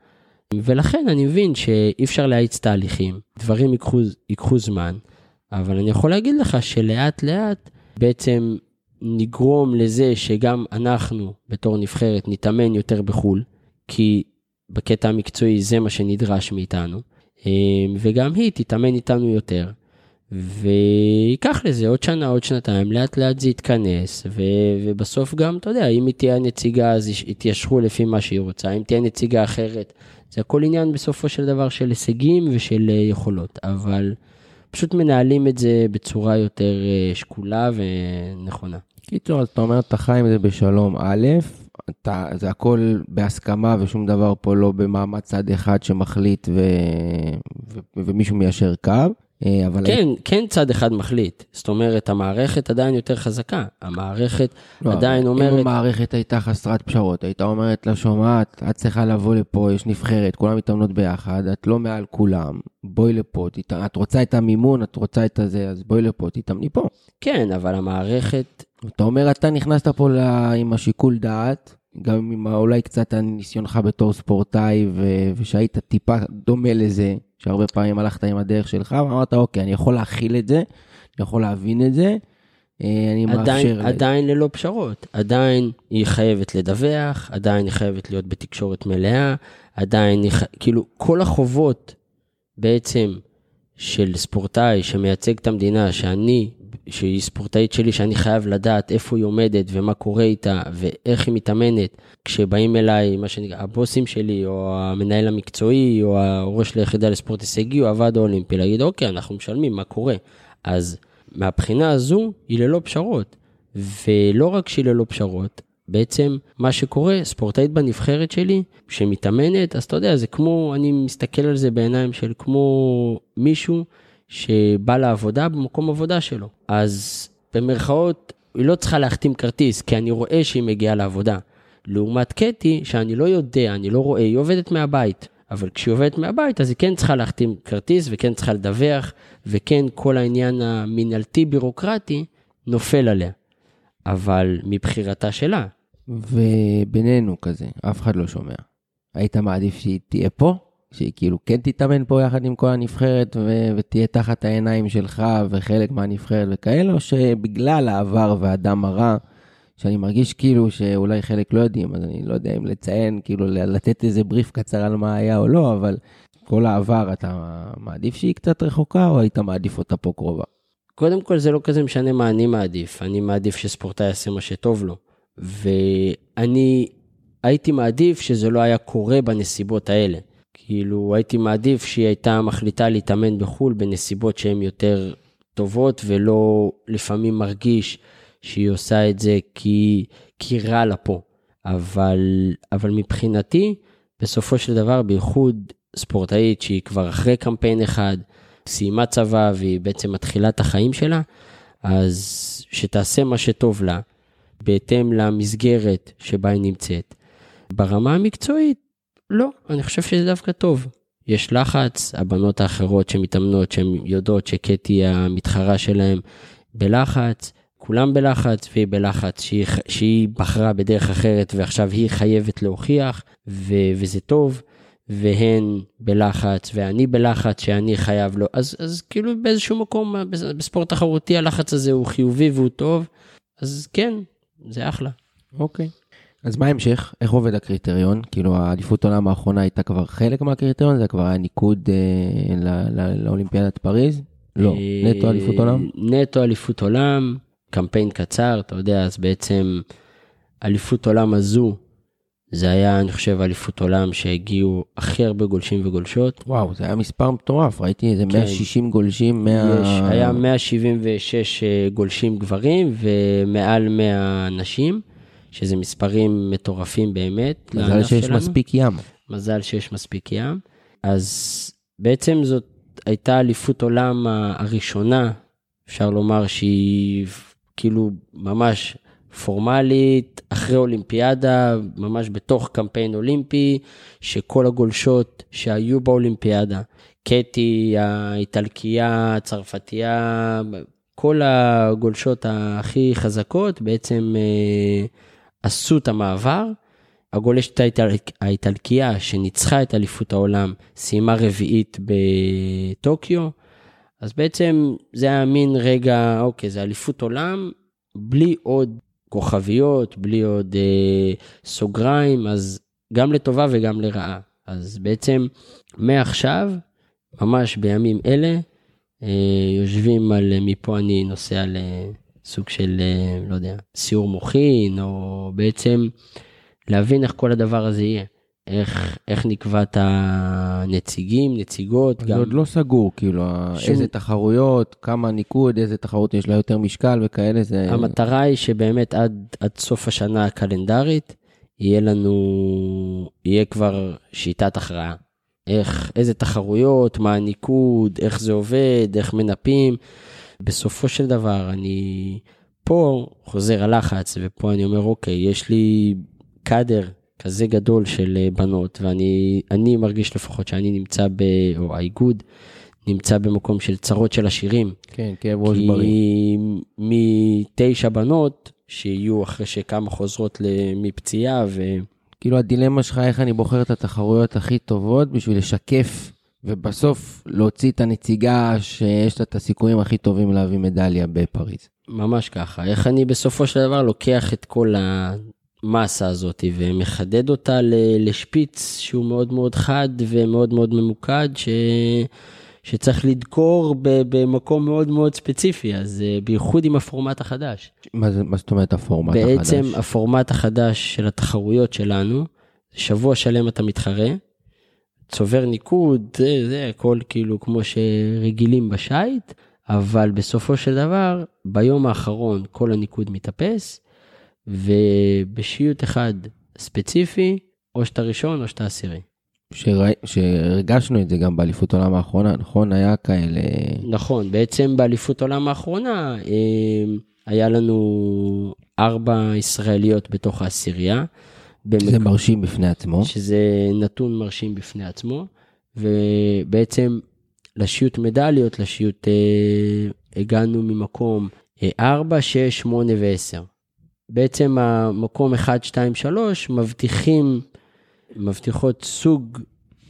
ולכן אני מבין שאי אפשר להאיץ תהליכים, דברים יקחו, יקחו זמן, אבל אני יכול להגיד לך שלאט לאט, בעצם נגרום לזה שגם אנחנו, בתור נבחרת, נתאמן יותר בחול, כי... בקטע המקצועי זה מה שנדרש מאיתנו, וגם היא תתאמן איתנו יותר, ויקח לזה עוד שנה, עוד שנתיים, לאט לאט זה יתכנס, ובסוף גם, אתה יודע, אם היא תהיה נציגה, אז יתיישרו לפי מה שהיא רוצה, אם תהיה נציגה אחרת, זה הכל עניין בסופו של דבר של הישגים ושל יכולות, אבל פשוט מנהלים את זה בצורה יותר שקולה ונכונה. קיצור, אתה אומר, אתה חי עם זה בשלום א', אתה, זה הכל בהסכמה ושום דבר פה לא במעמד צד אחד שמחליט ו, ו, ומישהו מיישר קו. אבל כן, היית... כן צד אחד מחליט. זאת אומרת, המערכת עדיין יותר חזקה. המערכת לא, עדיין אומרת... אם המערכת הייתה חסרת פשרות, הייתה אומרת לה, שומעת, את צריכה לבוא לפה, יש נבחרת, כולם מתאמנות ביחד, את לא מעל כולם, בואי לפה, תת... את רוצה את המימון, את רוצה את הזה, אז בואי לפה, תתאמני פה. כן, אבל המערכת... אתה אומר, אתה נכנסת פה לה... עם השיקול דעת, גם עם אולי קצת הניסיונך בתור ספורטאי, ו... ושהיית טיפה דומה לזה, שהרבה פעמים הלכת עם הדרך שלך, ואמרת, אוקיי, אני יכול להכיל את זה, אני יכול להבין את זה, אני מאפשר... עדיין ללא פשרות, עדיין היא חייבת לדווח, עדיין היא חייבת להיות בתקשורת מלאה, עדיין היא... כאילו, כל החובות בעצם של ספורטאי שמייצג את המדינה, שאני, שהיא ספורטאית שלי, שאני חייב לדעת איפה היא עומדת, ומה קורה איתה, ואיך היא מתאמנת, כשבאים אליי, מה שנקרא, הבוסים שלי, או המנהל המקצועי, או הראש ליחידה לספורט הישגי, או הוועד האולימפי, להגיד, אוקיי, אנחנו משלמים, מה קורה? אז מהבחינה הזו, היא ללא פשרות, ולא רק שהיא ללא פשרות, בעצם מה שקורה, ספורטאית בנבחרת שלי, שמתאמנת, אז אתה יודע, זה כמו, אני מסתכל על זה בעיניים של כמו מישהו, שבא לעבודה במקום עבודה שלו. אז במרכאות היא לא צריכה להחתים כרטיס, כי אני רואה שהיא מגיעה לעבודה. לעומת קטי, שאני לא יודע, אני לא רואה, היא עובדת מהבית. אבל כשהיא עובדת מהבית, אז היא כן צריכה להחתים כרטיס, וכן צריכה לדווח, וכן כל העניין המינהלתי בירוקרטי נופל עליה. אבל מבחירתה שלה. ובינינו כזה, אף אחד לא שומע. היית מעדיף שהיא תהיה פה? שהיא כאילו כן תתאמן פה יחד עם כל הנבחרת, ו- ותהיה תחת העיניים שלך, וחלק מהנבחרת וכאלה, או שבגלל העבר והאדם הרע, שאני מרגיש כאילו שאולי חלק לא יודעים, אז אני לא יודע אם לציין, כאילו לתת איזה בריף קצר על מה היה או לא, אבל כל העבר אתה מעדיף שהיא קצת רחוקה, או היית מעדיף אותה פה קרובה? קודם כל זה לא כזה משנה מה אני מעדיף, אני מעדיף שספורטאי יעשה מה שטוב לו, ואני הייתי מעדיף שזה לא היה קורה בנסיבות האלה, כאילו הייתי מעדיף שהיא הייתה מחליטה להתאמן בחול בנסיבות שהן יותר טובות, ולא לפעמים מרגיש שהיא עושה את זה כי, כי רע לה פה. אבל, אבל מבחינתי, בסופו של דבר, בייחוד ספורטאית שהיא כבר אחרי קמפיין אחד, סיימה צבא והיא בעצם מתחילה את החיים שלה, אז שתעשה מה שטוב לה, בהתאם למסגרת שבה היא נמצאת. ברמה המקצועית, לא, אני חושב שזה דווקא טוב. יש לחץ, הבנות האחרות שמתאמנות, שהן יודעות שקטי המתחרה שלהן בלחץ, כולם בלחץ, והיא בלחץ שהיא, שהיא בחרה בדרך אחרת, ועכשיו היא חייבת להוכיח, ו- וזה טוב, והן בלחץ, ואני בלחץ שאני חייב לו. אז, אז כאילו באיזשהו מקום, בספורט תחרותי, הלחץ הזה הוא חיובי והוא טוב, אז כן, זה אחלה. אוקיי. Okay. אז מה המשך? איך עובד הקריטריון? כאילו, העדיפות העולם האחרונה הייתה כבר חלק מהקריטריון, זה כבר היה ניקוד אה, לא, לא, לאולימפיאדת פריז? לא, אה, נטו עדיפות עולם? נטו עדיפות עולם, קמפיין קצר, אתה יודע, אז בעצם עדיפות עולם הזו, זה היה, אני חושב, עדיפות עולם שהגיעו הכי הרבה גולשים וגולשות. וואו, זה היה מספר מטורף, ראיתי איזה כן. מאה ושישים גולשים, מאה... יש, היה מאה שבעים ושש גולשים גברים ומעל מאה נשים. שזה מספרים מטורפים באמת. מזל שיש שלנו. מספיק ים. מזל שיש מספיק ים. אז בעצם זאת הייתה אליפות עולם הראשונה, אפשר לומר שהיא כאילו ממש פורמלית, אחרי אולימפיאדה, ממש בתוך קמפיין אולימפי, שכל הגולשות שהיו באולימפיאדה, קטי, האיטלקייה, הצרפתייה, כל הגולשות הכי חזקות בעצם... עשו את המעבר, הגולשת האיטלקייה שניצחה את אליפות העולם, סיימה רביעית בטוקיו, אז בעצם זה היה מין רגע, אוקיי, זה אליפות עולם, בלי עוד כוכביות, בלי עוד אה, סוגריים, אז גם לטובה וגם לרעה. אז בעצם מעכשיו, ממש בימים אלה, אה, יושבים על, מפה אני נוסע ל... סוג של, לא יודע, סיור מוחין, או בעצם להבין איך כל הדבר הזה יהיה. איך, איך נקבע את הנציגים, נציגות. זה עוד לא סגור, כאילו, שום... איזה תחרויות, כמה ניקוד, איזה תחרות יש לה יותר משקל וכאלה. זה... המטרה היא שבאמת עד, עד סוף השנה הקלנדרית, יהיה לנו, יהיה כבר שיטת הכרעה. איך, איזה תחרויות, מה הניקוד, איך זה עובד, איך מנפים. בסופו של דבר, אני פה חוזר הלחץ, ופה אני אומר, אוקיי, יש לי קדר, כזה גדול של בנות, ואני אני מרגיש לפחות שאני נמצא, ב, או האיגוד, נמצא במקום של צרות של עשירים. כן, כאב ראש בריא. כי מתשע בנות, שיהיו אחרי שכמה חוזרות מפציעה, ו... כאילו הדילמה שלך, איך אני בוחר את התחרויות הכי טובות, בשביל לשקף, ובסוף להוציא את הנציגה, שיש לה את הסיכויים הכי טובים להביא מדליה בפריז. ממש ככה. איך אני בסופו של דבר לוקח את כל ה... מסה הזאת ומחדד אותה לשפיץ שהוא מאוד מאוד חד ומאוד מאוד ממוקד ש... שצריך לדקור במקום מאוד מאוד ספציפי, אז בייחוד עם הפורמט החדש. מה, מה זאת אומרת הפורמט בעצם החדש? בעצם הפורמט החדש של התחרויות שלנו, שבוע שלם אתה מתחרה, צובר ניקוד, זה, זה הכל כאילו כמו שרגילים בשייט, אבל בסופו של דבר, ביום האחרון כל הניקוד מתאפס, ובשיעוט אחד ספציפי, או שאתה ראשון או שאתה עשירי. שהרגשנו את זה גם באליפות עולם האחרונה, נכון? היה כאלה... נכון, בעצם באליפות עולם האחרונה, היה לנו ארבע ישראליות בתוך העשירייה. שזה מרשים בפני עצמו. שזה נתון מרשים בפני עצמו, ובעצם לשיעוט מדליות, לשיעוט הגענו ממקום ארבע, שש, שמונה ועשר. בעצם המקום אחת, שתיים, שלוש מבטיחים, מבטיחות סוג,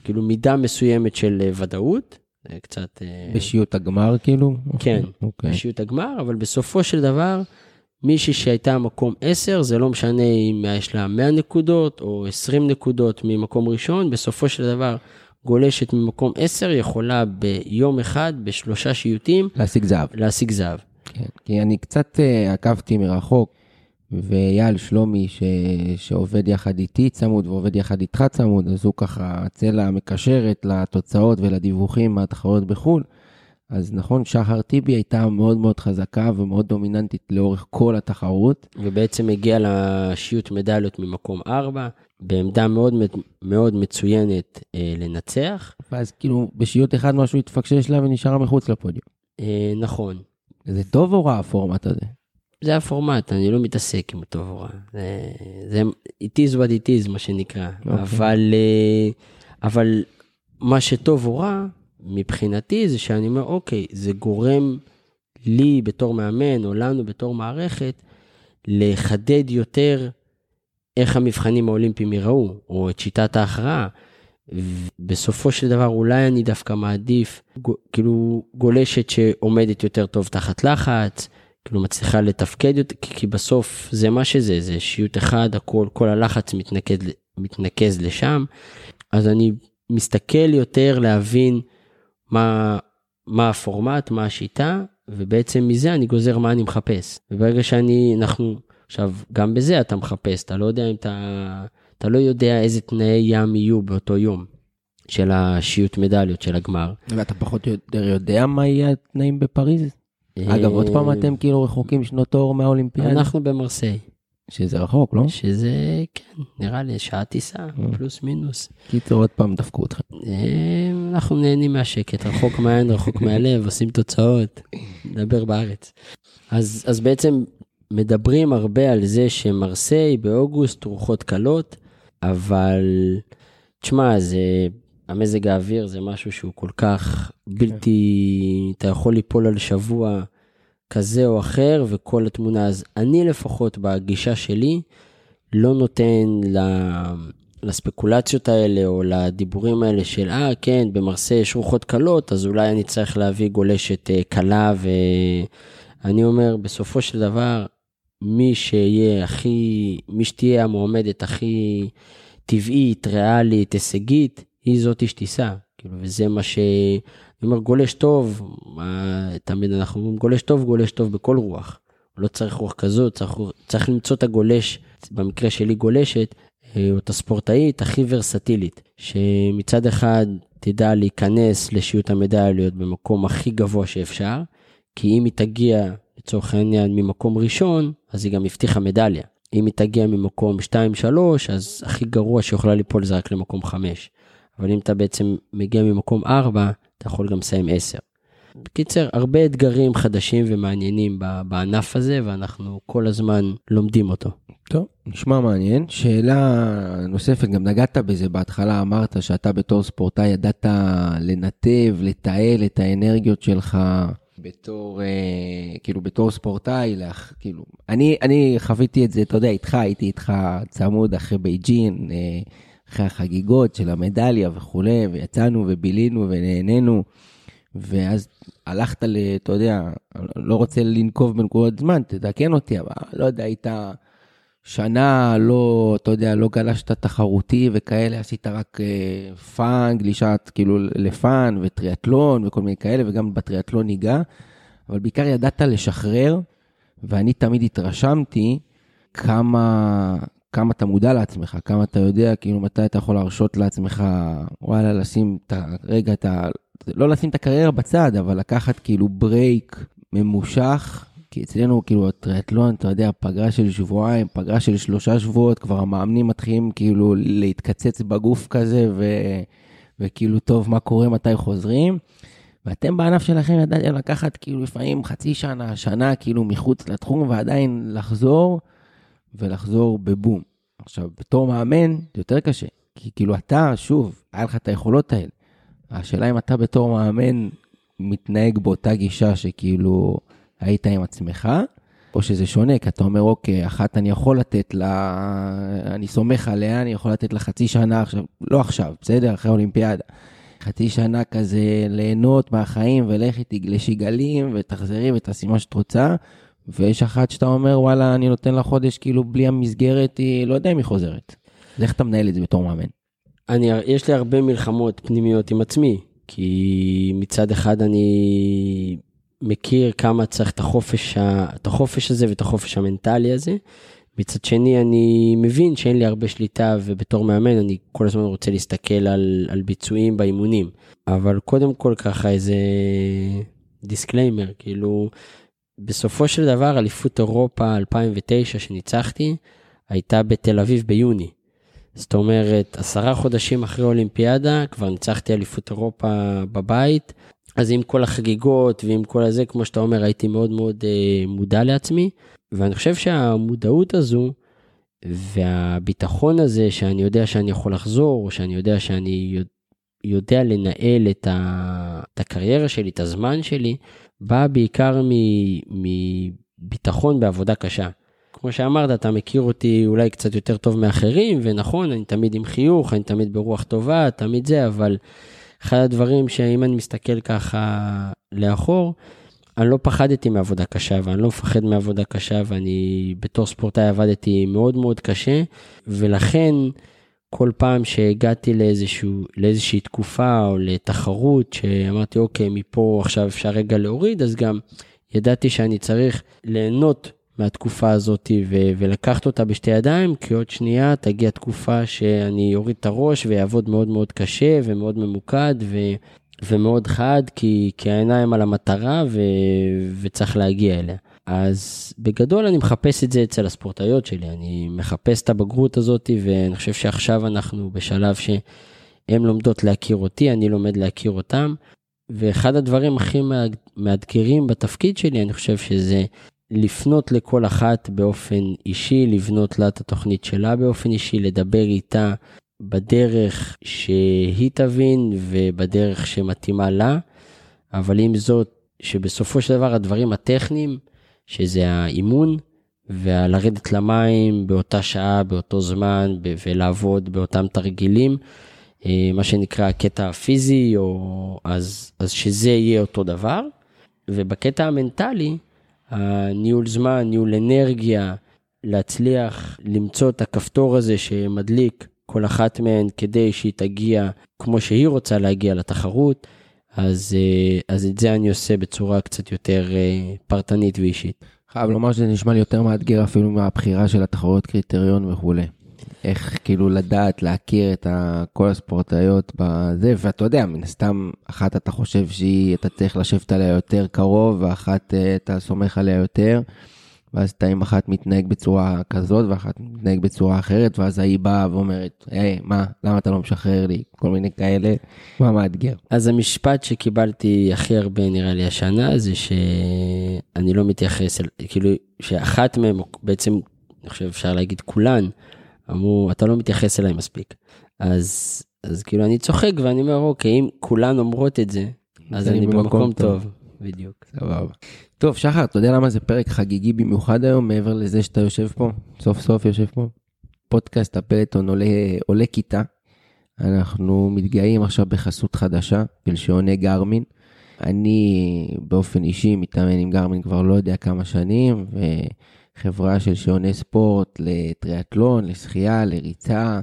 כאילו מידה מסוימת של ודאות, קצת... בשיעוט הגמר כאילו? כן, okay. בשיעוט הגמר, אבל בסופו של דבר, מישהי שהייתה מקום עשר, זה לא משנה אם יש לה מאה נקודות או עשרים נקודות ממקום ראשון, בסופו של דבר גולשת ממקום עשר, יכולה ביום אחד, בשלושה שיוטים... להשיג זהב. להשיג זהב. כן, כי אני קצת עקבתי מרחוק, ויאל שלומי ש... שעובד יחד איתי צמוד ועובד יחד איתך צמוד, אז הוא ככה צלע מקשרת לתוצאות ולדיווחים מהתחרות בחול. אז נכון, שחר טיבי הייתה מאוד מאוד חזקה ומאוד דומיננטית לאורך כל התחרות. ובעצם הגיעה לשיעוט מדליות ממקום ארבע, בעמדה מאוד מאוד מצוינת אה, לנצח. ואז כאילו בשיעוט אחד משהו התפקשש לה ונשארה מחוץ לפודיום. אה, נכון. זה טוב או רע הפורמט הזה? זה הפורמט, אני לא מתעסק עם טוב או רע. זה, it is what it is, מה שנקרא. Okay. אבל, אבל מה שטוב או רע, מבחינתי, זה שאני אומר, אוקיי, זה גורם לי בתור מאמן, או לנו בתור מערכת, לחדד יותר איך המבחנים האולימפיים יראו, או את שיטת ההכרעה. בסופו של דבר, אולי אני דווקא מעדיף, כאילו גולשת שעומדת יותר טוב תחת לחץ, כאילו מצליחה לתפקד, כי בסוף זה מה שזה, זה שיוט אחד, הכל, כל הלחץ מתנקד, מתנקז לשם, אז אני מסתכל יותר להבין מה, מה הפורמט, מה השיטה, ובעצם מזה אני גוזר מה אני מחפש. וברגע שאני, אנחנו, עכשיו, גם בזה אתה מחפש, אתה לא יודע אם אתה, אתה לא יודע איזה תנאי ים יהיו באותו יום. של השיוט מדליות, של הגמר. ואתה פחות יותר יודע מה יהיה התנאים בפריז? אגב, עוד פעם אתם כאילו רחוקים שנות אור מהאולימפיאדה? אנחנו במרסיי. שזה רחוק, לא? שזה, כן, נראה לי שעה טיסה, פלוס מינוס. קיצור, עוד פעם דפקו אותך. אנחנו נהנים מהשקט, רחוק מהעין, רחוק מהלב, עושים תוצאות, נדבר בארץ. אז בעצם מדברים הרבה על זה שמרסיי באוגוסט, רוחות קלות, אבל, תשמע, זה... המזג האוויר זה משהו שהוא כל כך בלתי, אתה יכול ליפול על שבוע כזה או אחר, וכל התמונה, אז אני לפחות בגישה שלי, לא נותן לספקולציות האלה, או לדיבורים האלה של, אה, כן, במרסיי יש רוחות קלות, אז אולי אני צריך להביא גולשת קלה, ואני אומר, בסופו של דבר, מי שיהיה הכי, מי שתהיה המועמדת הכי טבעית, ריאלית, הישגית, היא זאת שתיסה, כאילו, וזה מה ש... אני אומר, גולש טוב, תמיד אנחנו אומרים, גולש טוב, גולש טוב בכל רוח. לא צריך רוח כזאת, צריך, צריך למצוא את הגולש, במקרה שלי גולשת, או את הספורטאית הכי ורסטילית, שמצד אחד תדע להיכנס לשיעוט המדליות במקום הכי גבוה שאפשר, כי אם היא תגיע לצורך העניין ממקום ראשון, אז היא גם הבטיחה מדליה. אם היא תגיע ממקום שתיים שלוש, אז הכי גרוע שיכולה ליפול זה רק למקום חמש. אבל אם אתה בעצם מגיע ממקום ארבע, אתה יכול גם לסיים עשר. בקיצר, הרבה אתגרים חדשים ומעניינים בענף הזה, ואנחנו כל הזמן לומדים אותו. טוב, נשמע מעניין. שאלה נוספת, גם נגעת בזה בהתחלה, אמרת שאתה בתור ספורטאי ידעת לנתב, לתעל את האנרגיות שלך בתור, כאילו בתור ספורטאי, כאילו, אני, אני חוויתי את זה, אתה יודע, איתך, הייתי איתך צמוד אחרי בייג'ין, אחרי החגיגות של המדליה וכולי, ויצאנו ובילינו ונהנינו, ואז הלכת ל, אתה יודע, לא רוצה לנקוב בנקודת זמן, תתקן אותי, אבל לא יודע, הייתה שנה, לא, אתה יודע, לא גלשת תחרותי וכאלה, עשית רק אה, פאן, גלישת כאילו לפאן וטריאטלון וכל מיני כאלה, וגם בטריאטלון ניגע, אבל בעיקר ידעת לשחרר, ואני תמיד התרשמתי כמה, כמה אתה מודע לעצמך, כמה אתה יודע, כאילו מתי אתה יכול להרשות לעצמך, וואלה, לשים את הרגע, את ה... לא לשים את הקריירה בצד, אבל לקחת כאילו ברייק ממושך, כי אצלנו כאילו הטריאטלון, אתה יודע, פגרה של שבועיים, פגרה של שלושה שבועות, כבר המאמנים מתחילים כאילו להתקצץ בגוף כזה, ו... וכאילו טוב, מה קורה, מתי חוזרים, ואתם בענף שלכם ידעתם לקחת כאילו לפעמים חצי שנה, שנה כאילו מחוץ לתחום, ועדיין לחזור, ולחזור בבום. עכשיו, בתור מאמן, זה יותר קשה, כי כאילו אתה, שוב, היה לך את היכולות האלה, השאלה אם אתה בתור מאמן מתנהג באותה גישה שכאילו היית עם עצמך, או שזה שונה, כי אתה אומר, אוקיי, אחת אני יכול לתת לה, אני סומך עליה, אני יכול לתת לה חצי שנה עכשיו, לא עכשיו, בסדר, אחרי אולימפיאדה, חצי שנה כזה ליהנות מהחיים, ולכי תגלשי גלים, ותחזרי ותעשי מה שאת רוצה, ויש אחת שאתה אומר, וואלה, אני נותן לה חודש, כאילו בלי המסגרת, היא לא יודע אם היא חוזרת. איך אתה מנהל את זה בתור מאמן? אני, יש לי הרבה מלחמות פנימיות עם עצמי, כי מצד אחד אני מכיר כמה צריך את החופש, את החופש הזה ואת החופש המנטלי הזה, מצד שני אני מבין שאין לי הרבה שליטה, ובתור מאמן אני כל הזמן רוצה להסתכל על, על ביצועים באימונים, אבל קודם כל ככה איזה דיסקליימר, כאילו בסופו של דבר אליפות אירופה אלפיים ותשע שניצחתי, הייתה בתל אביב ביוני, זאת אומרת, עשרה חודשים אחרי אולימפיאדה, כבר ניצחתי אליפות אירופה בבית, אז עם כל החגיגות ועם כל הזה, כמו שאתה אומר, הייתי מאוד מאוד אה, מודע לעצמי, ואני חושב שהמודעות הזו, והביטחון הזה, שאני יודע שאני יכול לחזור, או שאני יודע שאני יודע לנהל את, ה, את הקריירה שלי, את הזמן שלי, בא בעיקר מביטחון בעבודה קשה. כמו שאמרת, אתה מכיר אותי אולי קצת יותר טוב מאחרים, ונכון, אני תמיד עם חיוך, אני תמיד ברוח טובה, תמיד זה, אבל אחד הדברים שאם אני מסתכל ככה לאחור, אני לא פחדתי מעבודה קשה, ואני לא מפחד מעבודה קשה, ואני בתור ספורטאי עבדתי מאוד מאוד קשה, ולכן כל פעם שהגעתי לאיזשהו, לאיזושהי תקופה או לתחרות, שאמרתי, אוקיי, מפה עכשיו אפשר רגע להוריד, אז גם ידעתי שאני צריך ליהנות מהתקופה הזאת, ו- ולקחת אותה בשתי ידיים, כי עוד שנייה תגיע תקופה שאני אוריד את הראש, ויעבוד מאוד מאוד קשה, ומאוד ממוקד, ו- ומאוד חד, כי, כי העיניים על המטרה, ו- וצריך להגיע אליה. אז בגדול אני מחפש את זה אצל הספורטאיות שלי, אני מחפש את הבגרות הזאת, ואני חושב שעכשיו אנחנו בשלב שהן לומדות להכיר אותי, אני לומד להכיר אותם, ואחד הדברים הכי מאתגרים בתפקיד שלי, אני חושב שזה לפנות לכל אחת באופן אישי, לבנות לה את התוכנית שלה באופן אישי, לדבר איתה בדרך שהיא תבין ובדרך שמתאימה לה, אבל עם זאת שבסופו של דבר הדברים הטכניים, שזה האימון והלרדת למים באותה שעה, באותו זמן, ולעבוד באותם תרגילים, מה שנקרא הקטע הפיזי, או, אז, אז שזה יהיה אותו דבר, ובקטע המנטלי, הניהול זמן, ניהול אנרגיה, להצליח למצוא את הכפתור הזה שמדליק כל אחת מהן כדי שהיא תגיע כמו שהיא רוצה להגיע לתחרות, אז, אז את זה אני עושה בצורה קצת יותר פרטנית ואישית. חייב לומר שזה נשמע לי יותר מאתגר אפילו מהבחירה של התחרות קריטריון וכו'. איך כאילו לדעת, להכיר את כל הספורטאיות בזה, ואתה יודע, מן הסתם, אחת אתה חושב שהיא, אתה צריך לשבת עליה יותר קרוב, ואחת אתה סומך עליה יותר, ואז אתה עם אחת מתנהג בצורה כזאת, ואחת מתנהג בצורה אחרת, ואז היא באה ואומרת, היי, מה, למה אתה לא משחרר לי? כל מיני כאלה, מה מאתגר? אז המשפט שקיבלתי הכי הרבה נראה לי השנה, זה שאני לא מתייחס, כאילו, שאחת מהם, בעצם, אני חושב אפשר להגיד כולן, אמרו, אתה לא מתייחס אליי מספיק. אז, אז כאילו אני צוחק ואני אומר, אוקיי, אם כולן אומרות את זה, אז אני במקום טוב. בדיוק. סבבה. טוב, שחר, אתה יודע למה זה פרק חגיגי במיוחד היום, מעבר לזה שאתה יושב פה, סוף סוף יושב פה? פודקאסט הפלטון עולה, עולה כיתה. אנחנו מתגאים עכשיו בחסות חדשה, בלשעוני גרמין. אני באופן אישי מתאמן עם גרמין כבר לא יודע כמה שנים, ו... חברה של שעוני ספורט לטריאטלון, לשחייה, לריצה,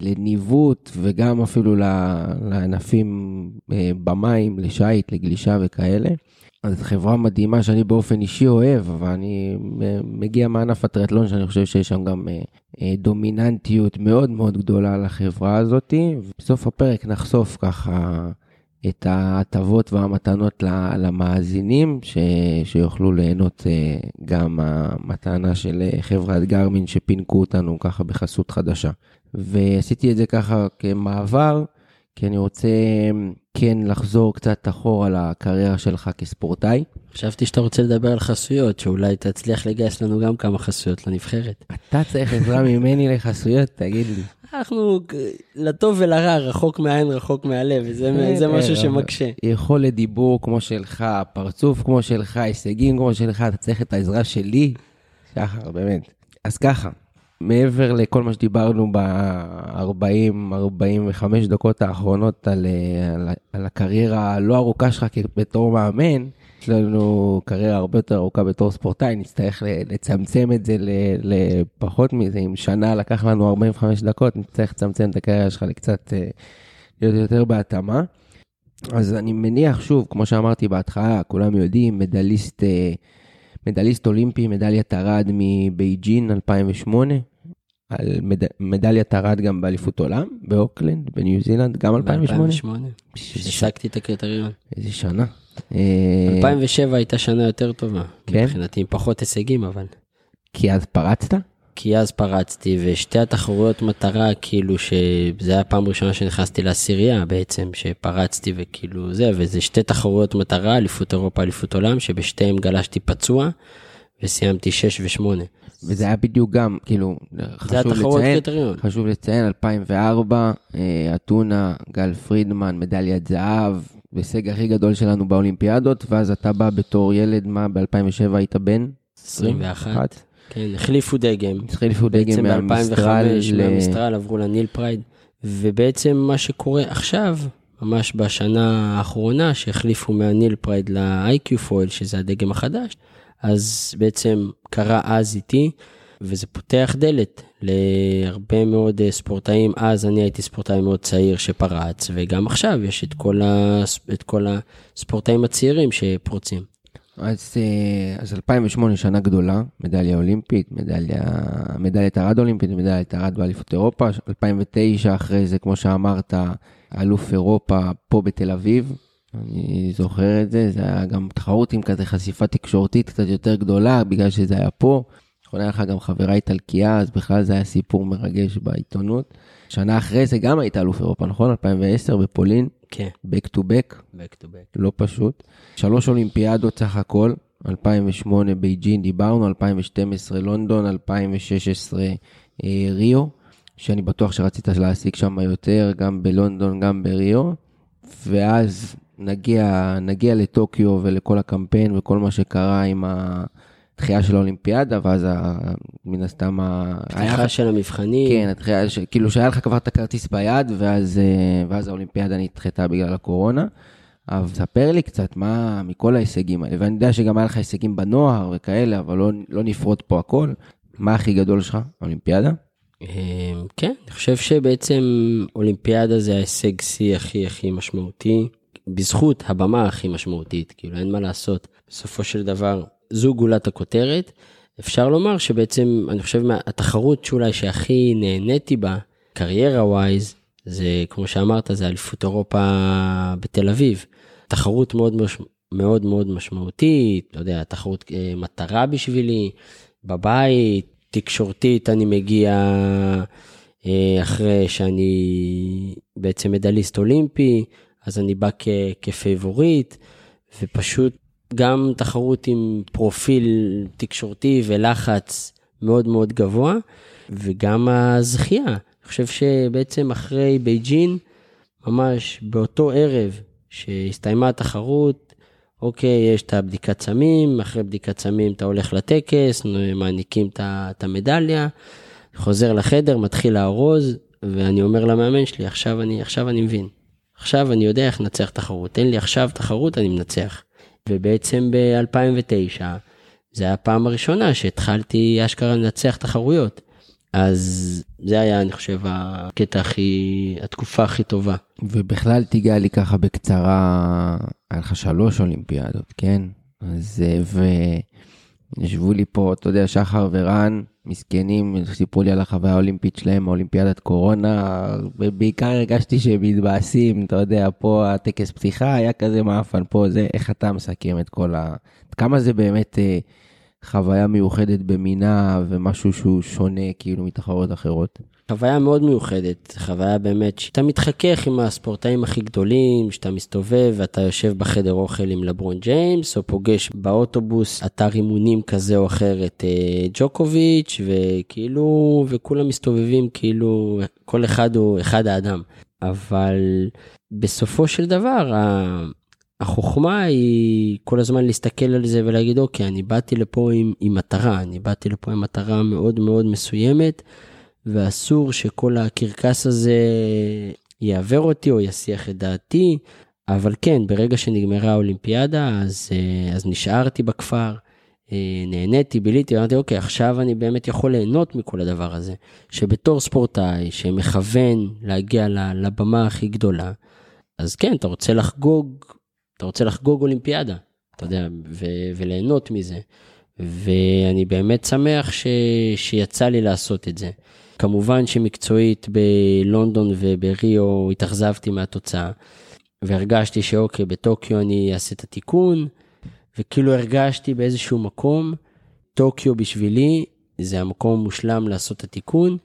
לניווט, וגם אפילו לענפים במים, לשייט, לגלישה וכאלה. אז חברה מדהימה שאני באופן אישי אוהב, אבל אני מגיע מענף הטריאטלון, שאני חושב שיש שם גם דומיננטיות מאוד מאוד גדולה לחברה הזאת. בסוף הפרק נחשוף ככה את ההטבות והמתנות למאזינים, ש... שיוכלו ליהנות גם המתנה של חברת גרמין, שפינקו אותנו ככה בחסות חדשה. ועשיתי את זה ככה כמעבר, כי אני רוצה כן לחזור קצת אחורה לקריירה שלך כספורטאי. חשבתי שאתה רוצה לדבר על חסויות, שאולי תצליח לגייס לנו גם כמה חסויות לנבחרת. אתה צריך עזרה ממני לחסויות, תגיד לי. אנחנו לטוב ולרע, רחוק מהעין, רחוק מהלב, וזה משהו שמקשה. יכולת דיבור כמו שלך, פרצוף כמו שלך, הישגים כמו שלך, אתה צריך את העזרה שלי, שחר, באמת. אז ככה, מעבר לכל מה שדיברנו ב-ארבעים עד ארבעים וחמש דקות האחרונות על, על, על הקריירה הלא ארוכה שלך בתור מאמן, יש לנו קריירה הרבה יותר ארוכה בתור ספורטאי, נצטרך לצמצם את זה לפחות מזה, אם שנה לקח לנו ארבעים וחמש דקות, נצטרך לצמצם את הקריירה שלך לקצת להיות יותר בהתאמה. אז אני מניח שוב, כמו שאמרתי בהתחלה, כולם יודעים, מדליסט, מדליסט אולימפי, מדליית ארד מבייג'ין אלפיים ושמונה, על מד... מדליית ארד גם באליפות עולם, באוקלנד, בניו זילנד, גם אלפיים ושמונה. ששקתי את הקריטריון. איזה שנה. אלפיים ושבע הייתה שנה יותר טובה, כן? מבחינתי עם פחות הישגים, אבל... כי אז פרצת? כי אז פרצתי, ושתי התחרויות מטרה, כאילו שזה היה פעם ראשונה שנכנסתי לסיריה בעצם, שפרצתי וכאילו זה, וזה שתי תחרויות מטרה, אליפות אירופה, אליפות עולם, שבשתיהם גלשתי פצוע, וסיימתי שש ושמונה. וזה היה בדיוק גם, כאילו, חשוב לציין, חשוב לציין, אלפיים וארבע, אתונה, גל פרידמן, מדליית זהב, בסג הכי גדול שלנו באולימפיאדות, ואז אתה בא בתור ילד, מה, ב-אלפיים ושבע היית בן? עשרים ואחת. כן, החליפו דגם. החליפו דגם מהמסטרל. בעצם ב-אלפיים וחמש מהמסטרל עברו לניל פרייד, ובעצם מה שקורה עכשיו, ממש בשנה האחרונה, שהחליפו מהניל פרייד ל-איי קיו פויל, שזה הדגם החדש, אז בעצם קרה אז איתי, וזה פותח דלת להרבה מאוד ספורטאים. אז אני הייתי ספורטאי מאוד צעיר שפרץ, וגם עכשיו יש את כל, הספ... את כל הספורטאים הצעירים שפורצים. אז, אז אלפיים ושמונה שנה גדולה, מדליה אולימפית, מדליה, מדליית ארד אולימפית, מדליית ארד באליפות אירופה. אלפיים ותשע אחרי זה, כמו שאמרת, אלוף אירופה פה בתל אביב, אני זוכר את זה, זה היה גם תחרות עם כזה חשיפה תקשורתית קצת יותר גדולה, בגלל שזה היה פה. יכולה לך גם חברה איטלקייה, אז בכלל זה היה סיפור מרגש בעיתונות. שנה אחרי זה גם הייתה אלוף אירופה, נכון? אלפיים ועשר בפולין. כן. Back to back. Back to back. לא פשוט. שלוש אולימפיאדות סך הכל. אלפיים ושמונה בייג'ין דיברנו, אלפיים ושתים עשרה לונדון, אלפיים ושש עשרה אה, ריו, שאני בטוח שרצית להעסיק שם יותר, גם בלונדון, גם בריו. ואז נגיע, נגיע לטוקיו ולכל הקמפיין וכל מה שקרה עם ה... התחייה של האולימפיאדה, ואז מן הסתם... התחייה של המבחנים. כן, התחייה, כאילו שהיה לך כבר את הכרטיס ביד, ואז האולימפיאדה נדחתה בגלל הקורונה. אבל ספר לי קצת מה מכל ההישגים האלה, ואני יודע שגם היה לך הישגים בנוער וכאלה, אבל לא נפרוט פה הכל. מה הכי גדול שלך, האולימפיאדה? כן, אני חושב שבעצם אולימפיאדה זה ההישג סי הכי הכי משמעותי, בזכות הבמה הכי משמעותית, כאילו אין מה לעשות. בסופו של דבר, זו גולת הכותרת, אפשר לומר שבעצם, אני חושב, התחרות שאולי שהכי נהניתי בה, קריירה ווייז, זה, כמו שאמרת, זה אליפות אירופה בתל אביב. תחרות מאוד מאוד מאוד משמעותית, לא יודע, תחרות מטרה בשבילי, בבית, תקשורתית אני מגיע אחרי שאני בעצם מדליסט אולימפי, אז אני בא כפייבורית, ופשוט גם תחרות עם פרופיל תקשורתי ולחץ מאוד מאוד גבוה, וגם הזכייה. אני חושב שבעצם אחרי בייג'ין, ממש באותו ערב שהסתיימה התחרות, אוקיי, יש את הבדיקת סמים, אחרי בדיקת סמים אתה הולך לטקס, מעניקים את המדליה, חוזר לחדר, מתחיל להרוז, ואני אומר למאמן שלי, עכשיו אני, עכשיו אני מבין. עכשיו אני יודע איך נצח תחרות. אין לי עכשיו תחרות, אני מנצח. ובעצם ב-אלפיים ותשע, זה היה הפעם הראשונה שהתחלתי אשכרה לנצח תחרויות. אז זה היה, אני חושב, הקטע הכי, התקופה הכי טובה. ובכלל תיגע לי ככה בקצרה, היה לך שלוש אולימפיאדות, כן? אז, וישבו לי פה, אתה יודע, שחר ורן, מסכנים, סיפרו לי על החוויה האולימפית שלהם, האולימפיאדת קורונה, ובעיקר הרגשתי שהם מתבאסים, אתה יודע, פה הטקס פתיחה היה כזה מאפן, פה זה, איך אתה מסכם את כל ה... כמה זה באמת אה, חוויה מיוחדת במינה, ומשהו שהוא שונה כאילו מתחרות אחרות? חוויה מאוד מיוחדת, חוויה באמת שאתה מתחכך עם הספורטאים הכי גדולים, שאתה מסתובב ואתה יושב בחדר אוכל עם לברון ג'יימס, או פוגש באוטובוס אתר אימונים כזה או אחרת, ג'וקוביץ', וכאילו, וכולם מסתובבים כאילו, כל אחד הוא אחד האדם. אבל בסופו של דבר, החוכמה היא כל הזמן להסתכל על זה ולהגיד, אוקיי, אני באתי לפה עם, עם מטרה, אני באתי לפה עם מטרה מאוד מאוד מסוימת, ואסור שכל הקרקס הזה יעבר אותי או יסיח את דעתי, אבל כן, ברגע שנגמרה האולימפיאדה, אז, אז נשארתי בכפר, נהניתי, ביליתי, אמרתי, אוקיי, עכשיו אני באמת יכול ליהנות מכל הדבר הזה, שבתור ספורטאי, שמכוון להגיע לבמה הכי גדולה, אז כן, אתה רוצה לחגוג, אתה רוצה לחגוג אולימפיאדה, אתה יודע, ו- וליהנות מזה, ואני באמת שמח ש- שיצא לי לעשות את זה. כמובן שמקצועית בלונדון ובריו התאכזבתי מהתוצאה, והרגשתי שאוקיי, בטוקיו אני אעשה את התיקון, וכאילו הרגשתי באיזשהו מקום, טוקיו בשבילי זה המקום מושלם לעשות את התיקון,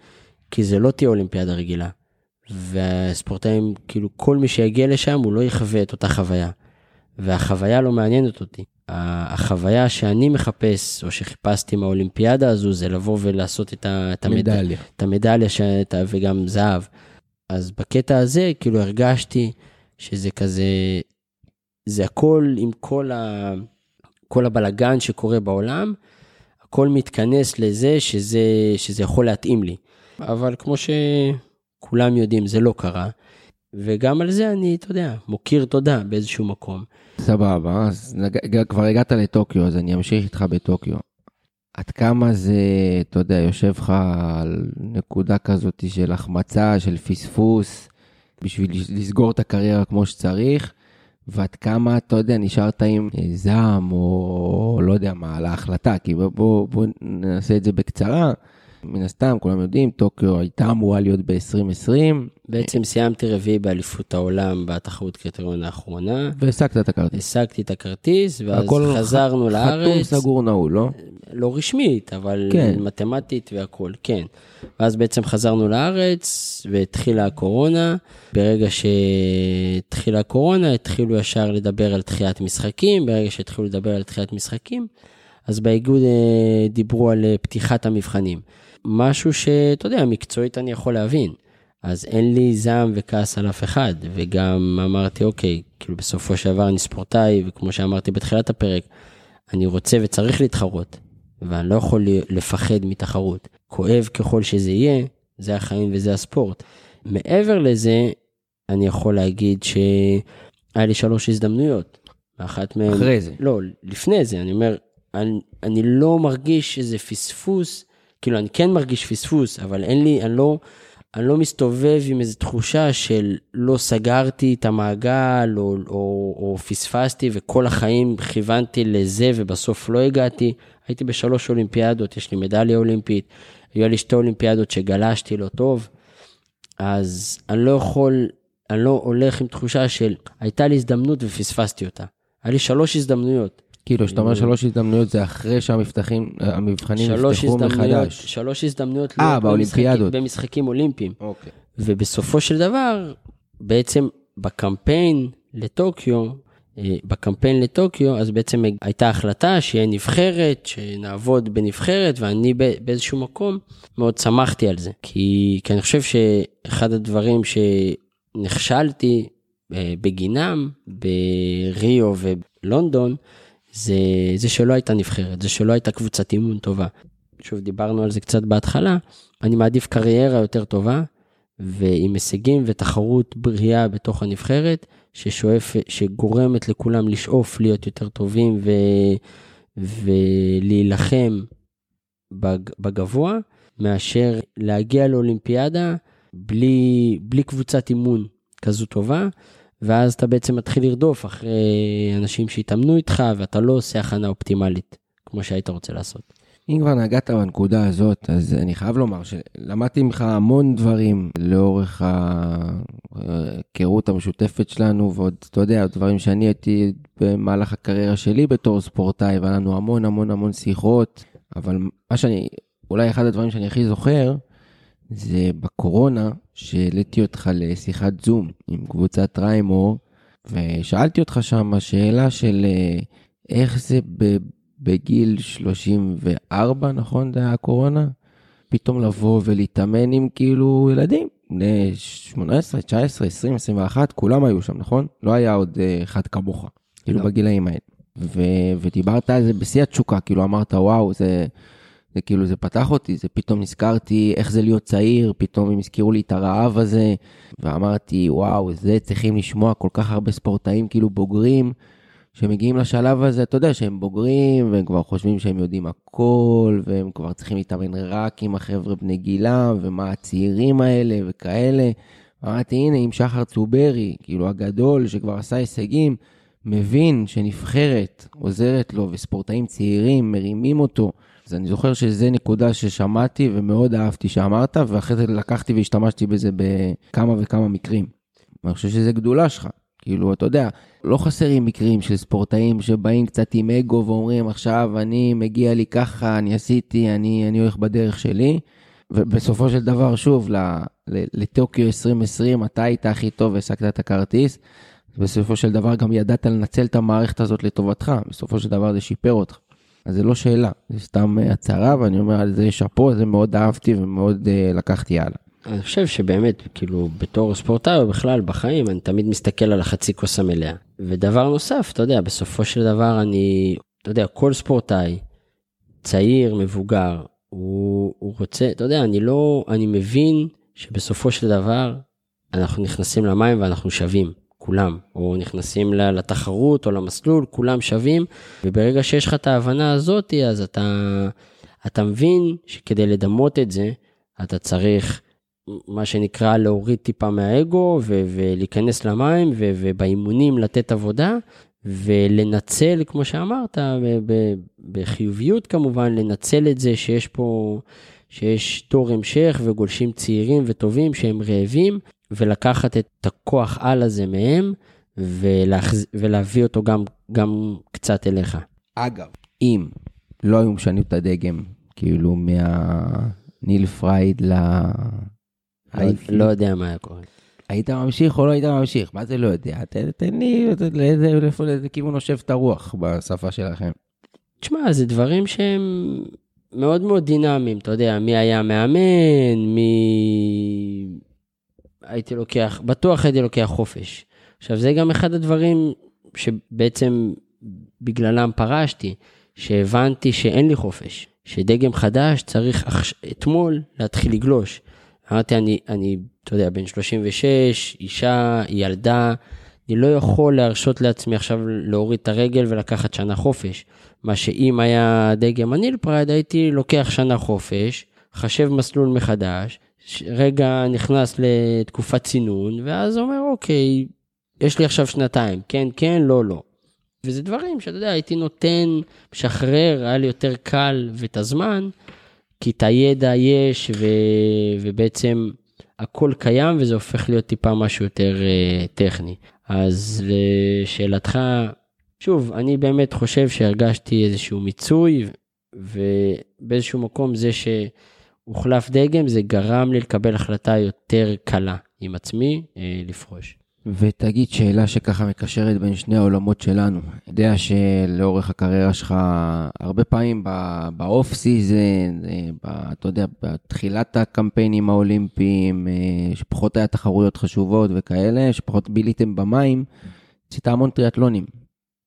כי זה לא תהיה אולימפיאדה רגילה. והספורטאים, כאילו כל מי שיגיע לשם, הוא לא יחווה את אותה חוויה. והחוויה לא מעניינת אותי. החוויה שאני מחפש, או שחיפשתי מהאולימפיאדה הזו, זה לבוא ולעשות את המדליה. את המדליה וגם זהב. אז בקטע הזה, כאילו הרגשתי שזה כזה, זה הכל עם כל ה... כל הבלגן שקורה בעולם, הכל מתכנס לזה שזה, שזה יכול להתאים לי. אבל כמו שכולם יודעים, זה לא קרה. וגם על זה אני, אתה יודע, מוקיר תודה באיזשהו מקום. סבבה, אז כבר הגעת לטוקיו, אז אני אמשיך איתך בטוקיו. עד כמה זה, אתה יודע, יושב לך על נקודה כזאת של החמצה, של פספוס, בשביל לסגור את הקריירה כמו שצריך, ועד כמה, אתה יודע, נשארת עם זעם, או לא יודע מה, על ההחלטה, כי בואו בוא נעשה את זה בקצרה. מן הסתם, כולם יודעים, טוקיו הייתה אמורה להיות ב-עשרים עשרים. בעצם סיימתי רביעי באליפות העולם בתחרות קריטריון האחרונה. והסקת את הכרטיס. הסקתי את הכרטיס, ואז חזרנו ח... לארץ. חתום סגור נעול, לא? לא רשמית, אבל כן. מתמטית והכל, כן. ואז בעצם חזרנו לארץ, והתחילה הקורונה. ברגע שהתחילה הקורונה, התחילו ישר לדבר על דחיית משחקים. ברגע שהתחילו לדבר על דחיית משחקים, אז באיגוד דיברו על פתיחת המבחנים. משהו שאתה יודע, מקצועית אני יכול להבין, אז אין לי זעם וכעס על אף אחד, וגם אמרתי, אוקיי, כאילו בסופו שעבר אני ספורטאי, וכמו שאמרתי בתחילת הפרק, אני רוצה וצריך להתחרות, ואני לא יכול לפחד מתחרות, כואב ככל שזה יהיה, זה החיים וזה הספורט. מעבר לזה, אני יכול להגיד שהיה לי שלוש הזדמנויות, ואחת מהן... אחרי זה. לא, לפני זה, אני אומר, אני, אני לא מרגיש שזה פספוס, כאילו אני כן מרגיש פספוס, אבל אין לי, אני לא, אני לא מסתובב עם איזו תחושה של לא סגרתי את המעגל, או, או, או פספסתי, וכל החיים כיוונתי לזה, ובסוף לא הגעתי. הייתי בשלוש אולימפיאדות, יש לי מדליה אולימפית, היו לי שתי אולימפיאדות שגלשתי לא טוב, אז אני לא יכול, אני לא הולך עם תחושה של, הייתה לי הזדמנות ופספסתי אותה. היה לי שלוש הזדמנויות. כאילו, שאתה אומר שלוש הזדמנויות, זה אחרי שהמבחנים נפתחו מחדש. שלוש הזדמנויות במשחקים אולימפיים. ובסופו של דבר, בעצם בקמפיין לטוקיו, בקמפיין לטוקיו, אז בעצם הייתה החלטה שיהיה נבחרת, שנעבוד בנבחרת, ואני באיזשהו מקום מאוד שמחתי על זה. כי אני חושב שאחד הדברים שנכשלתי בגינם, בריו ובלונדון, זה, זה שלא הייתה נבחרת, זה שלא הייתה קבוצת אימון טובה. שוב, דיברנו על זה קצת בהתחלה. אני מעדיף קריירה יותר טובה, ועם הישגים ותחרות בריאה בתוך הנבחרת, ששואף, שגורמת לכולם לשאוף להיות יותר טובים ו, ולהילחם בגבוה, מאשר להגיע לאולימפיאדה בלי, בלי קבוצת אימון כזו טובה, ואז אתה בעצם מתחיל לרדוף אחרי אנשים שהתאמנו איתך, ואתה לא עושה הכנה אופטימלית, כמו שהיית רוצה לעשות. אם כבר נגעת בנקודה הזאת, אז אני חייב לומר שלמדתי ממך המון דברים, לאורך ההיכרות המשותפת שלנו, ועוד, אתה יודע, דברים שאני הייתי במהלך הקריירה שלי בתור ספורטאי, והיה לנו המון המון המון שיחות, אבל מה שאני, אולי אחד הדברים שאני הכי זוכר, זה בקורונה שהעליתי אותך לשיחת זום עם קבוצת ריימור, ושאלתי אותך שם שאלה של איך זה בגיל שלושים וארבע, נכון, זה הקורונה, פתאום לבוא ולהתאמן עם כאילו ילדים, שמונה עשרה, תשע עשרה, עשרים, עשרים ואחת, כולם היו שם, נכון? לא היה עוד אחד כמוך, כאילו בגילאים האלה. ודיברת על זה בשיא התשוקה, כאילו אמרת וואו, זה... זה כאילו, זה פתח אותי, זה פתאום נזכרתי איך זה להיות צעיר, פתאום הם הזכירו לי את הרעב הזה, ואמרתי, וואו, זה צריכים לשמוע כל כך הרבה ספורטאים כאילו בוגרים, שמגיעים לשלב הזה, אתה יודע שהם בוגרים, והם כבר חושבים שהם יודעים הכל, והם כבר צריכים להתאמן רק עם החבר'ה בני גילם, ומה הצעירים האלה וכאלה. אמרתי, הנה, עם שחר צוברי, כאילו הגדול שכבר עשה הישגים, מבין שנבחרת עוזרת לו, וספורטאים צעירים מרימים אותו, אז אני זוכר שזה נקודה ששמעתי ומאוד אהבתי שאמרת, ואחרי זה לקחתי והשתמשתי בזה בכמה וכמה מקרים. אני חושב שזה גדולה שלך. כאילו, אתה יודע, לא חסרים מקרים של ספורטאים שבאים קצת עם אגו ואומרים, עכשיו אני מגיע לי ככה, אני עשיתי, אני, אני הולך בדרך שלי. ובסופו של דבר, שוב, לטוקיו עשרים עשרים, אתה היית הכי טוב והשגת את הכרטיס. בסופו של דבר גם ידעת לנצל את המערכת הזאת לטובתך. בסופו של דבר זה שיפר אותך. אז זה לא שאלה, זה סתם הצהרה, ואני אומר על זה שפו, זה מאוד אהבתי ומאוד uh, לקחתי הלאה. אני חושב שבאמת, כאילו, בתור ספורטאי ובכלל בחיים, אני תמיד מסתכל על החצי כוס המלאה. ודבר נוסף, אתה יודע, בסופו של דבר אני, אתה יודע, כל ספורטאי, צעיר, מבוגר, הוא, הוא רוצה, אתה יודע, אני לא, אני מבין שבסופו של דבר, אנחנו נכנסים למים ואנחנו שווים. כולם, או נכנסים לתחרות או למסלול, כולם שווים, וברגע שיש לך את ההבנה הזאת, אז אתה, אתה מבין שכדי לדמות את זה, אתה צריך, מה שנקרא, להוריד טיפה מהאגו, ו- ולהיכנס למים, ו- ובאימונים לתת עבודה, ולנצל, כמו שאמרת, ב- בחיוביות כמובן, לנצל את זה שיש פה, שיש תור המשך, וגולשים צעירים וטובים שהם רעבים, ולקחת את הכוח על הזה מהם, ולהחז... ולהביא אותו גם, גם קצת אליך. אגב, אם לא היו משנים את הדגם, כאילו מהניל פרייד ל... לא, לא יודע מה היה קורה. היית ממשיך או לא היית ממשיך? מה זה לא יודע? תן לי לאיזה כיוון נושב את הרוח בשפה שלכם. תשמע, זה דברים שהם מאוד מאוד דינמיים, אתה יודע, מי היה מאמן, מי... הייתי לוקח, בטוח הייתי לוקח חופש. עכשיו, זה גם אחד הדברים שבעצם בגללם פרשתי, שהבנתי שאין לי חופש, שדגם חדש צריך אתמול להתחיל לגלוש. אמרתי, אני, אני, אתה יודע, בן שלושים ושש, אישה, ילדה, אני לא יכול להרשות לעצמי עכשיו להוריד את הרגל ולקחת שנה חופש. מה שאם היה דגם הניל פרייד, הייתי לוקח שנה חופש, חשב מסלול מחדש, רגע נכנס לתקופת צינון, ואז אומר, אוקיי, יש לי עכשיו שנתיים, כן, כן, לא, לא. וזה דברים שאתה יודע, הייתי נותן, משחרר, היה לי יותר קל ואת הזמן, כי את הידע יש, ו... ובעצם הכל קיים, וזה הופך להיות טיפה משהו יותר uh, טכני. אז לשאלתך, שוב, אני באמת חושב שהרגשתי איזשהו מיצוי, ובאיזשהו מקום זה שהוחלף דגם, זה גרם לי לקבל החלטה יותר קלה עם עצמי uh, לפרוש. ותגיד שאלה שככה מקשרת בין שני העולמות שלנו. אני יודע שלאורך הקריירה שלך, הרבה פעמים באוף סיזן, אתה יודע, בתחילת הקמפיינים האולימפיים, שפחות היה תחרויות חשובות וכאלה, שפחות ביליתם במים, עשית המון טריאטלונים.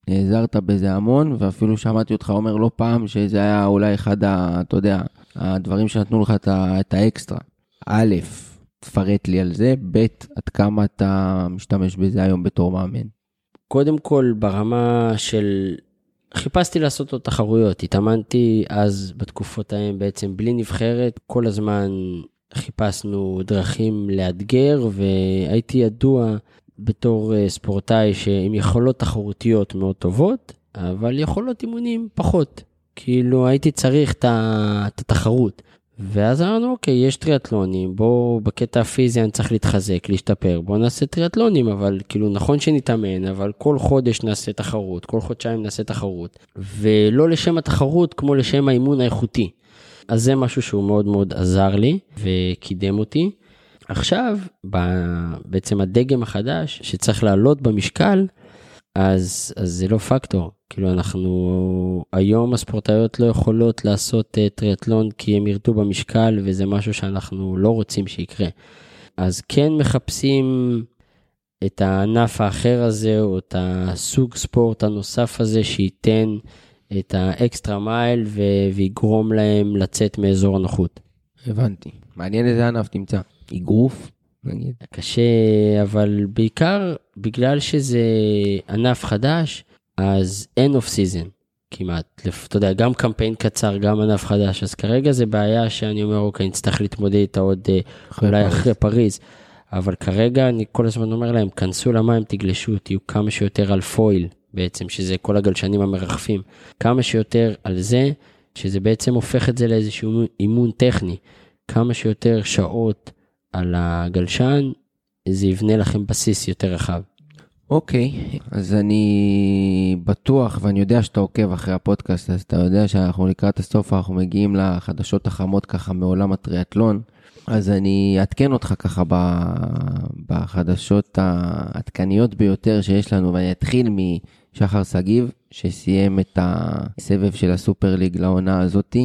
נעזרת בזה המון, ואפילו שמעתי אותך אומר לא פעם, שזה היה אולי אחד, ה, אתה יודע, הדברים שנתנו לך את האקסטרה. א', תפרט לי על זה, ב' עד כמה אתה משתמש בזה היום בתור מאמן? קודם כל ברמה של, חיפשתי לעשות עוד תחרויות, התאמנתי אז בתקופות ההם בעצם בלי נבחרת, כל הזמן חיפשנו דרכים לאתגר, והייתי ידוע בתור ספורטאי שעם יכולות תחרותיות מאוד טובות, אבל יכולות אימונים פחות, כאילו הייתי צריך את התחרות, ואז אמרנו, אוקיי, יש טריאטלונים, בוא בקטע הפיזי אני צריך להתחזק, להשתפר, בוא נעשה טריאטלונים, אבל כאילו נכון שנתאמן, אבל כל חודש נעשה תחרות, כל חודשיים נעשה תחרות, ולא לשם התחרות כמו לשם האימון האיכותי. אז זה משהו שהוא מאוד מאוד עזר לי וקידם אותי. עכשיו, בעצם הדגם החדש שצריך לעלות במשקל, אז, אז זה לא פקטור. כאילו אנחנו, היום הספורטאיות לא יכולות לעשות טריאטלון כי הם ירדו במשקל, וזה משהו שאנחנו לא רוצים שיקרה. אז כן מחפשים את הענף האחר הזה, או את הסוג ספורט הנוסף הזה, שייתן את האקסטרה מייל, ויגרום להם לצאת מאזור הנוחות. הבנתי. מעניין איזה ענף תמצא. איגרוף? נגיד. קשה, אבל בעיקר בגלל שזה ענף חדש, אז אין אוף סיזן כמעט, אתה יודע, גם קמפיין קצר, גם ענף חדש, אז כרגע זה בעיה שאני אומר, אוקיי, נצטרך להתמודד איתה עוד אולי אחרי פריז, אבל כרגע אני כל הזמן אומר להם, כנסו למים, תגלשו, תהיו כמה שיותר על פויל, בעצם שזה כל הגלשנים המרחפים, כמה שיותר על זה, שזה בעצם הופך את זה לאיזשהו אימון טכני, כמה שיותר שעות על הגלשן, זה יבנה לכם בסיס יותר רחב. אוקיי, אז אני בטוח, ואני יודע שאתה עוקב אחרי הפודקאסט, אז אתה יודע שאנחנו לקראת הסוף, אנחנו מגיעים לחדשות החמות ככה מעולם הטריאטלון, אז אני אתקן אותך ככה בחדשות העדכניות ביותר שיש לנו, ואני אתחיל משחר סגיב, שסיים את הסבב של הסופר ליג לעונה הזאת,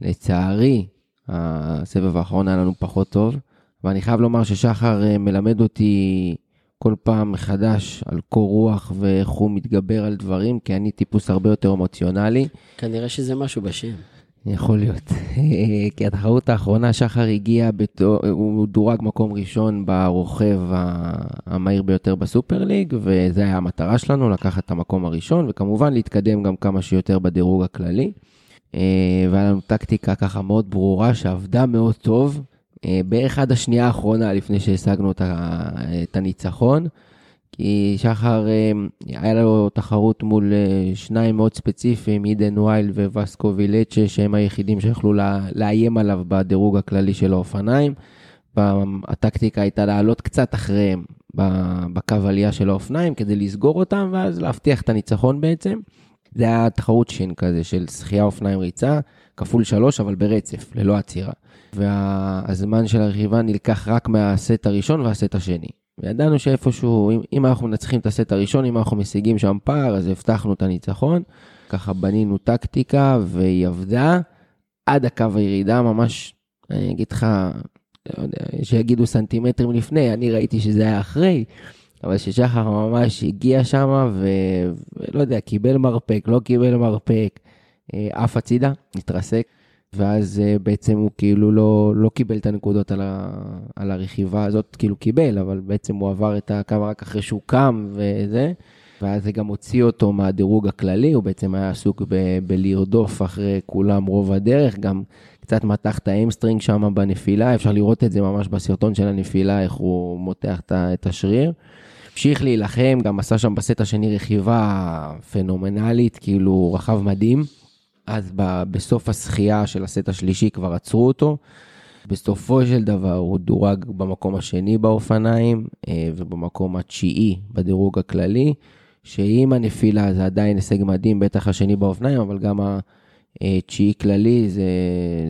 לצערי, הסבב האחרון היה לנו פחות טוב, ואני חייב לומר ששחר מלמד אותי כל פעם מחדש על קור רוח ואיך הוא מתגבר על דברים, כי אני טיפוס הרבה יותר אמוציונלי. כנראה שזה משהו בשם. יכול להיות. כי התחרות האחרונה, שחר הגיע, הוא דורג מקום ראשון ברוכב המהיר ביותר בסופר ליג, וזו היה המטרה שלנו, לקחת את המקום הראשון, וכמובן להתקדם גם כמה שיותר בדירוג הכללי. והיה לנו טקטיקה ככה מאוד ברורה, שעבדה מאוד טוב, בערך עד השנייה האחרונה לפני שהשגנו את הניצחון, כי שחר היה לו תחרות מול שניים מאוד ספציפיים, עידן וייל וווסקו וילצ'ה, שהם היחידים שיכלו לאיים עליו בדירוג הכללי של האופניים. הטקטיקה הייתה לעלות קצת אחריהם בקו עלייה של האופניים כדי לסגור אותם ואז להבטיח את הניצחון בעצם. זה היה תחרות שין כזה של שחייה אופניים ריצה, כפול שלוש, אבל ברצף, ללא עצירה. והזמן של הרכיבה נלקח רק מהסט הראשון והסט השני. וידענו שאיפשהו, אם, אם אנחנו נצחים את הסט הראשון, אם אנחנו משיגים שם פער, אז הבטחנו את הניצחון. ככה בנינו טקטיקה, והיא עבדה עד הקו הירידה, ממש, אני אגיד לך, לא יודע, שיגידו סנטימטרים לפני, אני ראיתי שזה היה אחרי, אבל ששחר ממש הגיע שם, ו... ולא יודע, קיבל מרפק, לא קיבל מרפק, אף הצידה, נתרסק, ואז בעצם הוא כאילו לא, לא קיבל את הנקודות על, ה, על הרכיבה הזאת, כאילו קיבל, אבל בעצם הוא עבר את הקו רק אחרי שהוא קם וזה, ואז זה גם הוציא אותו מהדירוג הכללי, הוא בעצם היה עסוק ב, בלרדוף אחרי כולם רוב הדרך, גם קצת מתח את האמסטרינג שם בנפילה, אפשר לראות את זה ממש בסרטון של הנפילה, איך הוא מותח את השריר. המשיך להילחם, גם עשה שם בסט השני רכיבה פנומנלית, כאילו רחב מדהים. אז בסוף השחייה של הסט השלישי כבר עצרו אותו, בסופו של דבר הוא דורג במקום השני באופניים, ובמקום התשיעי בדירוג הכללי, שאם הנפילה זה עדיין הישג מדהים, בטח השני באופניים, אבל גם התשיעי כללי זה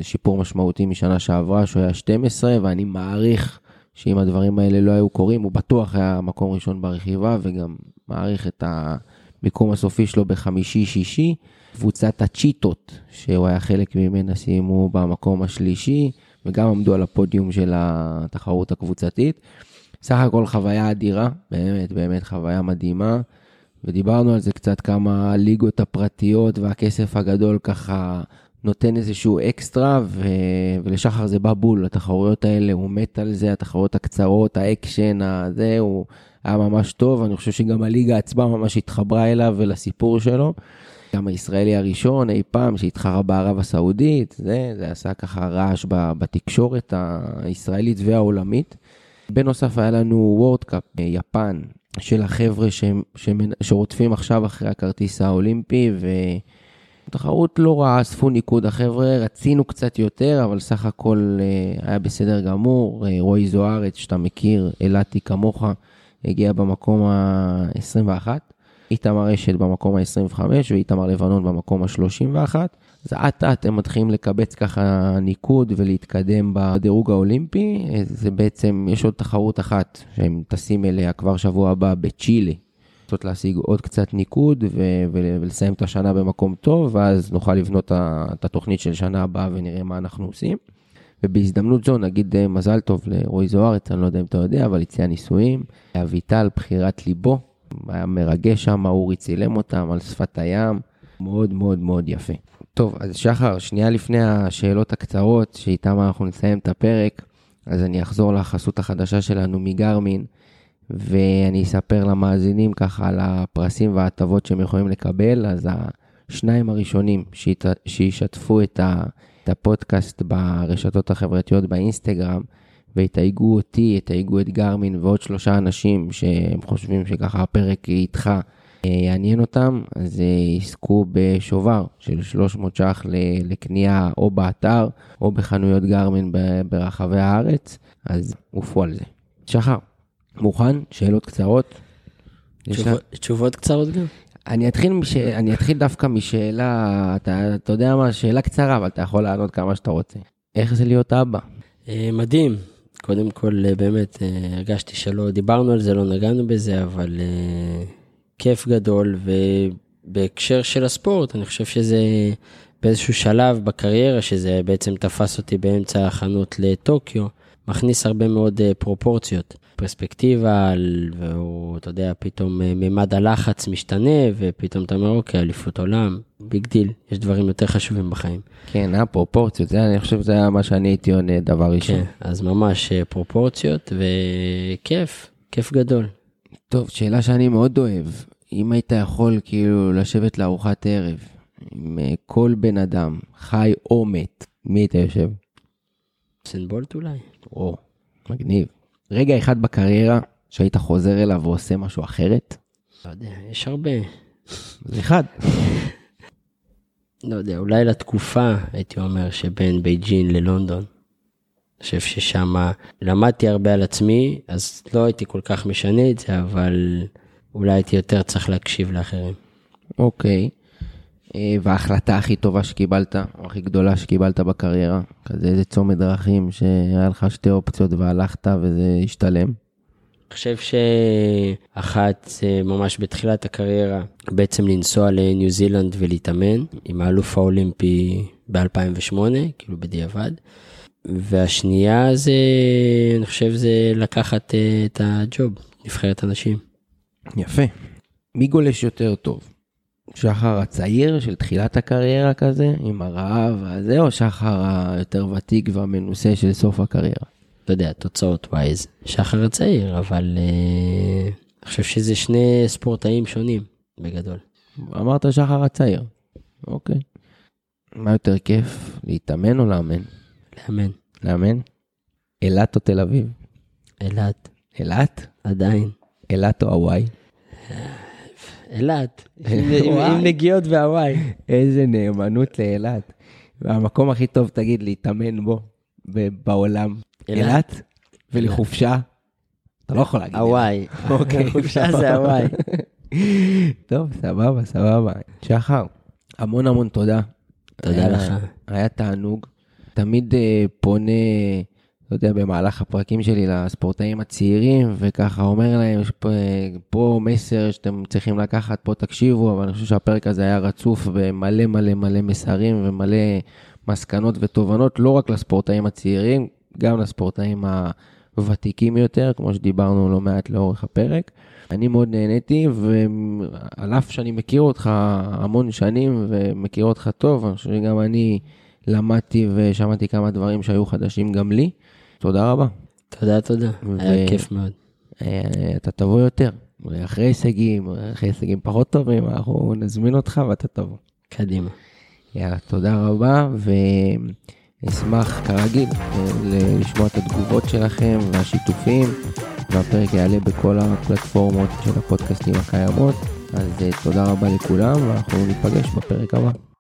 שיפור משמעותי משנה שעברה, שהוא היה שתים עשרה, ואני מעריך שאם הדברים האלה לא היו קורים, הוא בטוח היה מקום ראשון ברכיבה, וגם מעריך את המיקום הסופי שלו בחמישי-שישי, קבוצת הצ'יטות, שהוא היה חלק ממנה, סיימו במקום השלישי, וגם עמדו על הפודיום של התחרות הקבוצתית. סך הכל חוויה אדירה, באמת, באמת חוויה מדהימה, ודיברנו על זה קצת כמה ליגות הפרטיות והכסף הגדול ככה נותן איזשהו אקסטרה, ו... ולשחר זה בא בול, התחרויות האלה, הוא מת על זה, התחרויות הקצרות, האקשן, הזה, הוא היה ממש טוב, אני חושב שגם הליגה עצמה ממש התחברה אליו ולסיפור שלו, גם הישראלי הראשון אי פעם שהתחרה בערב הסעודית, זה, זה עשה ככה רעש בתקשורת הישראלית והעולמית. בנוסף היה לנו וורד קאפ, יפן, של החבר'ה ש... ש... שרודפים עכשיו אחרי הכרטיס האולימפי, ו... תחרות לא רעה, אספו ניקוד החבר'ה, רצינו קצת יותר, אבל סך הכל היה בסדר גמור. רוי זוהרץ, שאתה מכיר, אלעתי כמוך, הגיע במקום ה-עשרים ואחת, איתמר רשת במקום ה-עשרים וחמש, ואיתמר לבנון במקום ה-שלושים ואחת, אז עד עד הם מתחילים לקבץ ככה ניקוד ולהתקדם בדירוג האולימפי. זה בעצם, יש עוד תחרות אחת שהם טסים אליה כבר שבוע הבא בצ'ילי, להשיג עוד קצת ניקוד ו- ו- ולסיים את השנה במקום טוב, ואז נוכל לבנות את התוכנית של שנה הבאה ונראה מה אנחנו עושים. ובהזדמנות זו נגיד מזל טוב לרוי זוהרץ, אני לא יודע אם אתה יודע, אבל הציע ניסויים, אביטל, בחירת ליבו, היה מרגש שם, אורי צילם אותם על שפת הים, מאוד מאוד מאוד יפה. טוב, אז שחר, שנייה לפני השאלות הקצרות שאיתם אנחנו נסיים את הפרק, אז אני אחזור לחסות החדשה שלנו מגרמין, ואני אספר למאזינים ככה על הפרסים וההטבות שהם יכולים לקבל. אז השניים הראשונים שישתפו את הפודקאסט ברשתות החברתיות באינסטגרם, והתאיגו אותי, התאיגו את גרמין ועוד שלושה אנשים שהם חושבים שככה הפרק איתך יעניין אותם, אז יסקו בשובר של שלוש מאות ש"ח לקנייה או באתר או בחנויות גרמין ברחבי הארץ, אז הופו על זה. שחר, מוכן? שאלות קצרות? תשובות קצרות גם? אני אתחיל, אני אתחיל דווקא משאלה, אתה, אתה יודע מה, שאלה קצרה, אבל אתה יכול לענות כמה שאתה רוצה. איך זה להיות אבא? מדהים. קודם כל, באמת, הרגשתי שלא דיברנו על זה, לא נגענו בזה, אבל כיף גדול, ובהקשר של הספורט, אני חושב שזה באיזשהו שלב בקריירה, שזה בעצם תפס אותי באמצע החנות לטוקיו, מכניס הרבה מאוד פרופורציות. פרספקטיבה, והוא, אתה יודע, פתאום ממד הלחץ משתנה, ופתאום אתה אומר, אוקיי, אליפות עולם, ביג דיל, יש דברים יותר חשובים בחיים. כן, הפרופורציות, זה, אני חושב שזה היה מה שאני הייתי עונה דבר ראשון. כן, אז ממש פרופורציות, וכיף, כיף גדול. טוב, שאלה שאני מאוד אוהב, אם היית יכול כאילו לשבת לארוחת ערב, עם כל בן אדם, חי או מת, מי היית יושב? סנבולט אולי. או, מגניב. רגע אחד בקריירה שהיית חוזר אליו ועושה משהו אחרת? לא יודע, יש הרבה. זה אחד. לא יודע, אולי לתקופה הייתי אומר שבין בייג'ין ללונדון. אני חושב ששם למדתי הרבה על עצמי, אז לא הייתי כל כך משנה את זה, אבל אולי הייתי יותר צריך להקשיב לאחרים. אוקיי. וההחלטה הכי טובה שקיבלת, או הכי גדולה שקיבלת בקריירה, כזה איזה צומת דרכים שהיה לך שתי אופציות והלכת וזה השתלם? אני חושב שאחת ממש בתחילת הקריירה, בעצם לנסוע לניו זילנד ולהתאמן, עם האלוף האולימפי ב-אלפיים ושמונה, כאילו בדיעבד, והשנייה זה, אני חושב זה לקחת את הג'וב, נבחרת אנשים. יפה. מי גולש יותר טוב? שחר הצעיר של תחילת הקריירה כזה, עם הרעב הזה, או שחר היותר ותיק והמנוסה של סוף הקריירה? אתה יודע, תוצאות ווייז, שחר הצעיר, אבל אה, אני חושב שזה שני ספורטאים שונים, בגדול. אמרת שחר הצעיר, אוקיי. מה יותר כיף, להתאמן או לאמן? לאמן. לאמן? אילת או תל אביב? אילת. אילת? עדיין. אילת או הוואי? אילת. עם נגיעות והוואי. איזה נאמנות לאילת. והמקום הכי טוב, תגיד, להתאמן בו בעולם. אילת? ולחופשה? אתה לא יכול להגיד. הוואי. אוקיי. חופשה זה הוואי. טוב, סבבה, סבבה. שחר, המון המון תודה. תודה לך. היה תענוג. תמיד פונה, לא יודע, במהלך הפרקים שלי לספורטאים הצעירים, וככה אומר להם, יש פה מסר שאתם צריכים לקחת, פה תקשיבו, אבל אני חושב שהפרק הזה היה רצוף במלא מלא מלא מסרים, ומלא מסקנות ותובנות, לא רק לספורטאים הצעירים, גם לספורטאים הוותיקים יותר, כמו שדיברנו לא מעט לאורך הפרק. אני מאוד נהניתי, ועל אף שאני מכיר אותך המון שנים, ומכיר אותך טוב, אני חושב שגם אני למדתי ושמעתי כמה דברים שהיו חדשים גם לי. תודה רבה. תודה, תודה. היה כיף מאוד. אתה תבוא יותר. אחרי הישגים, אחרי הישגים פחות טובים, אנחנו נזמין אותך ואתה תבוא. קדימה. יאללה, תודה רבה, ואשמח כרגיל לשמוע את התגובות שלכם והשיתופים, והפרק יעלה בכל הפלטפורמות של הפודקאסטים הקיימות, אז תודה רבה לכולם, ואנחנו ניפגש בפרק הבא.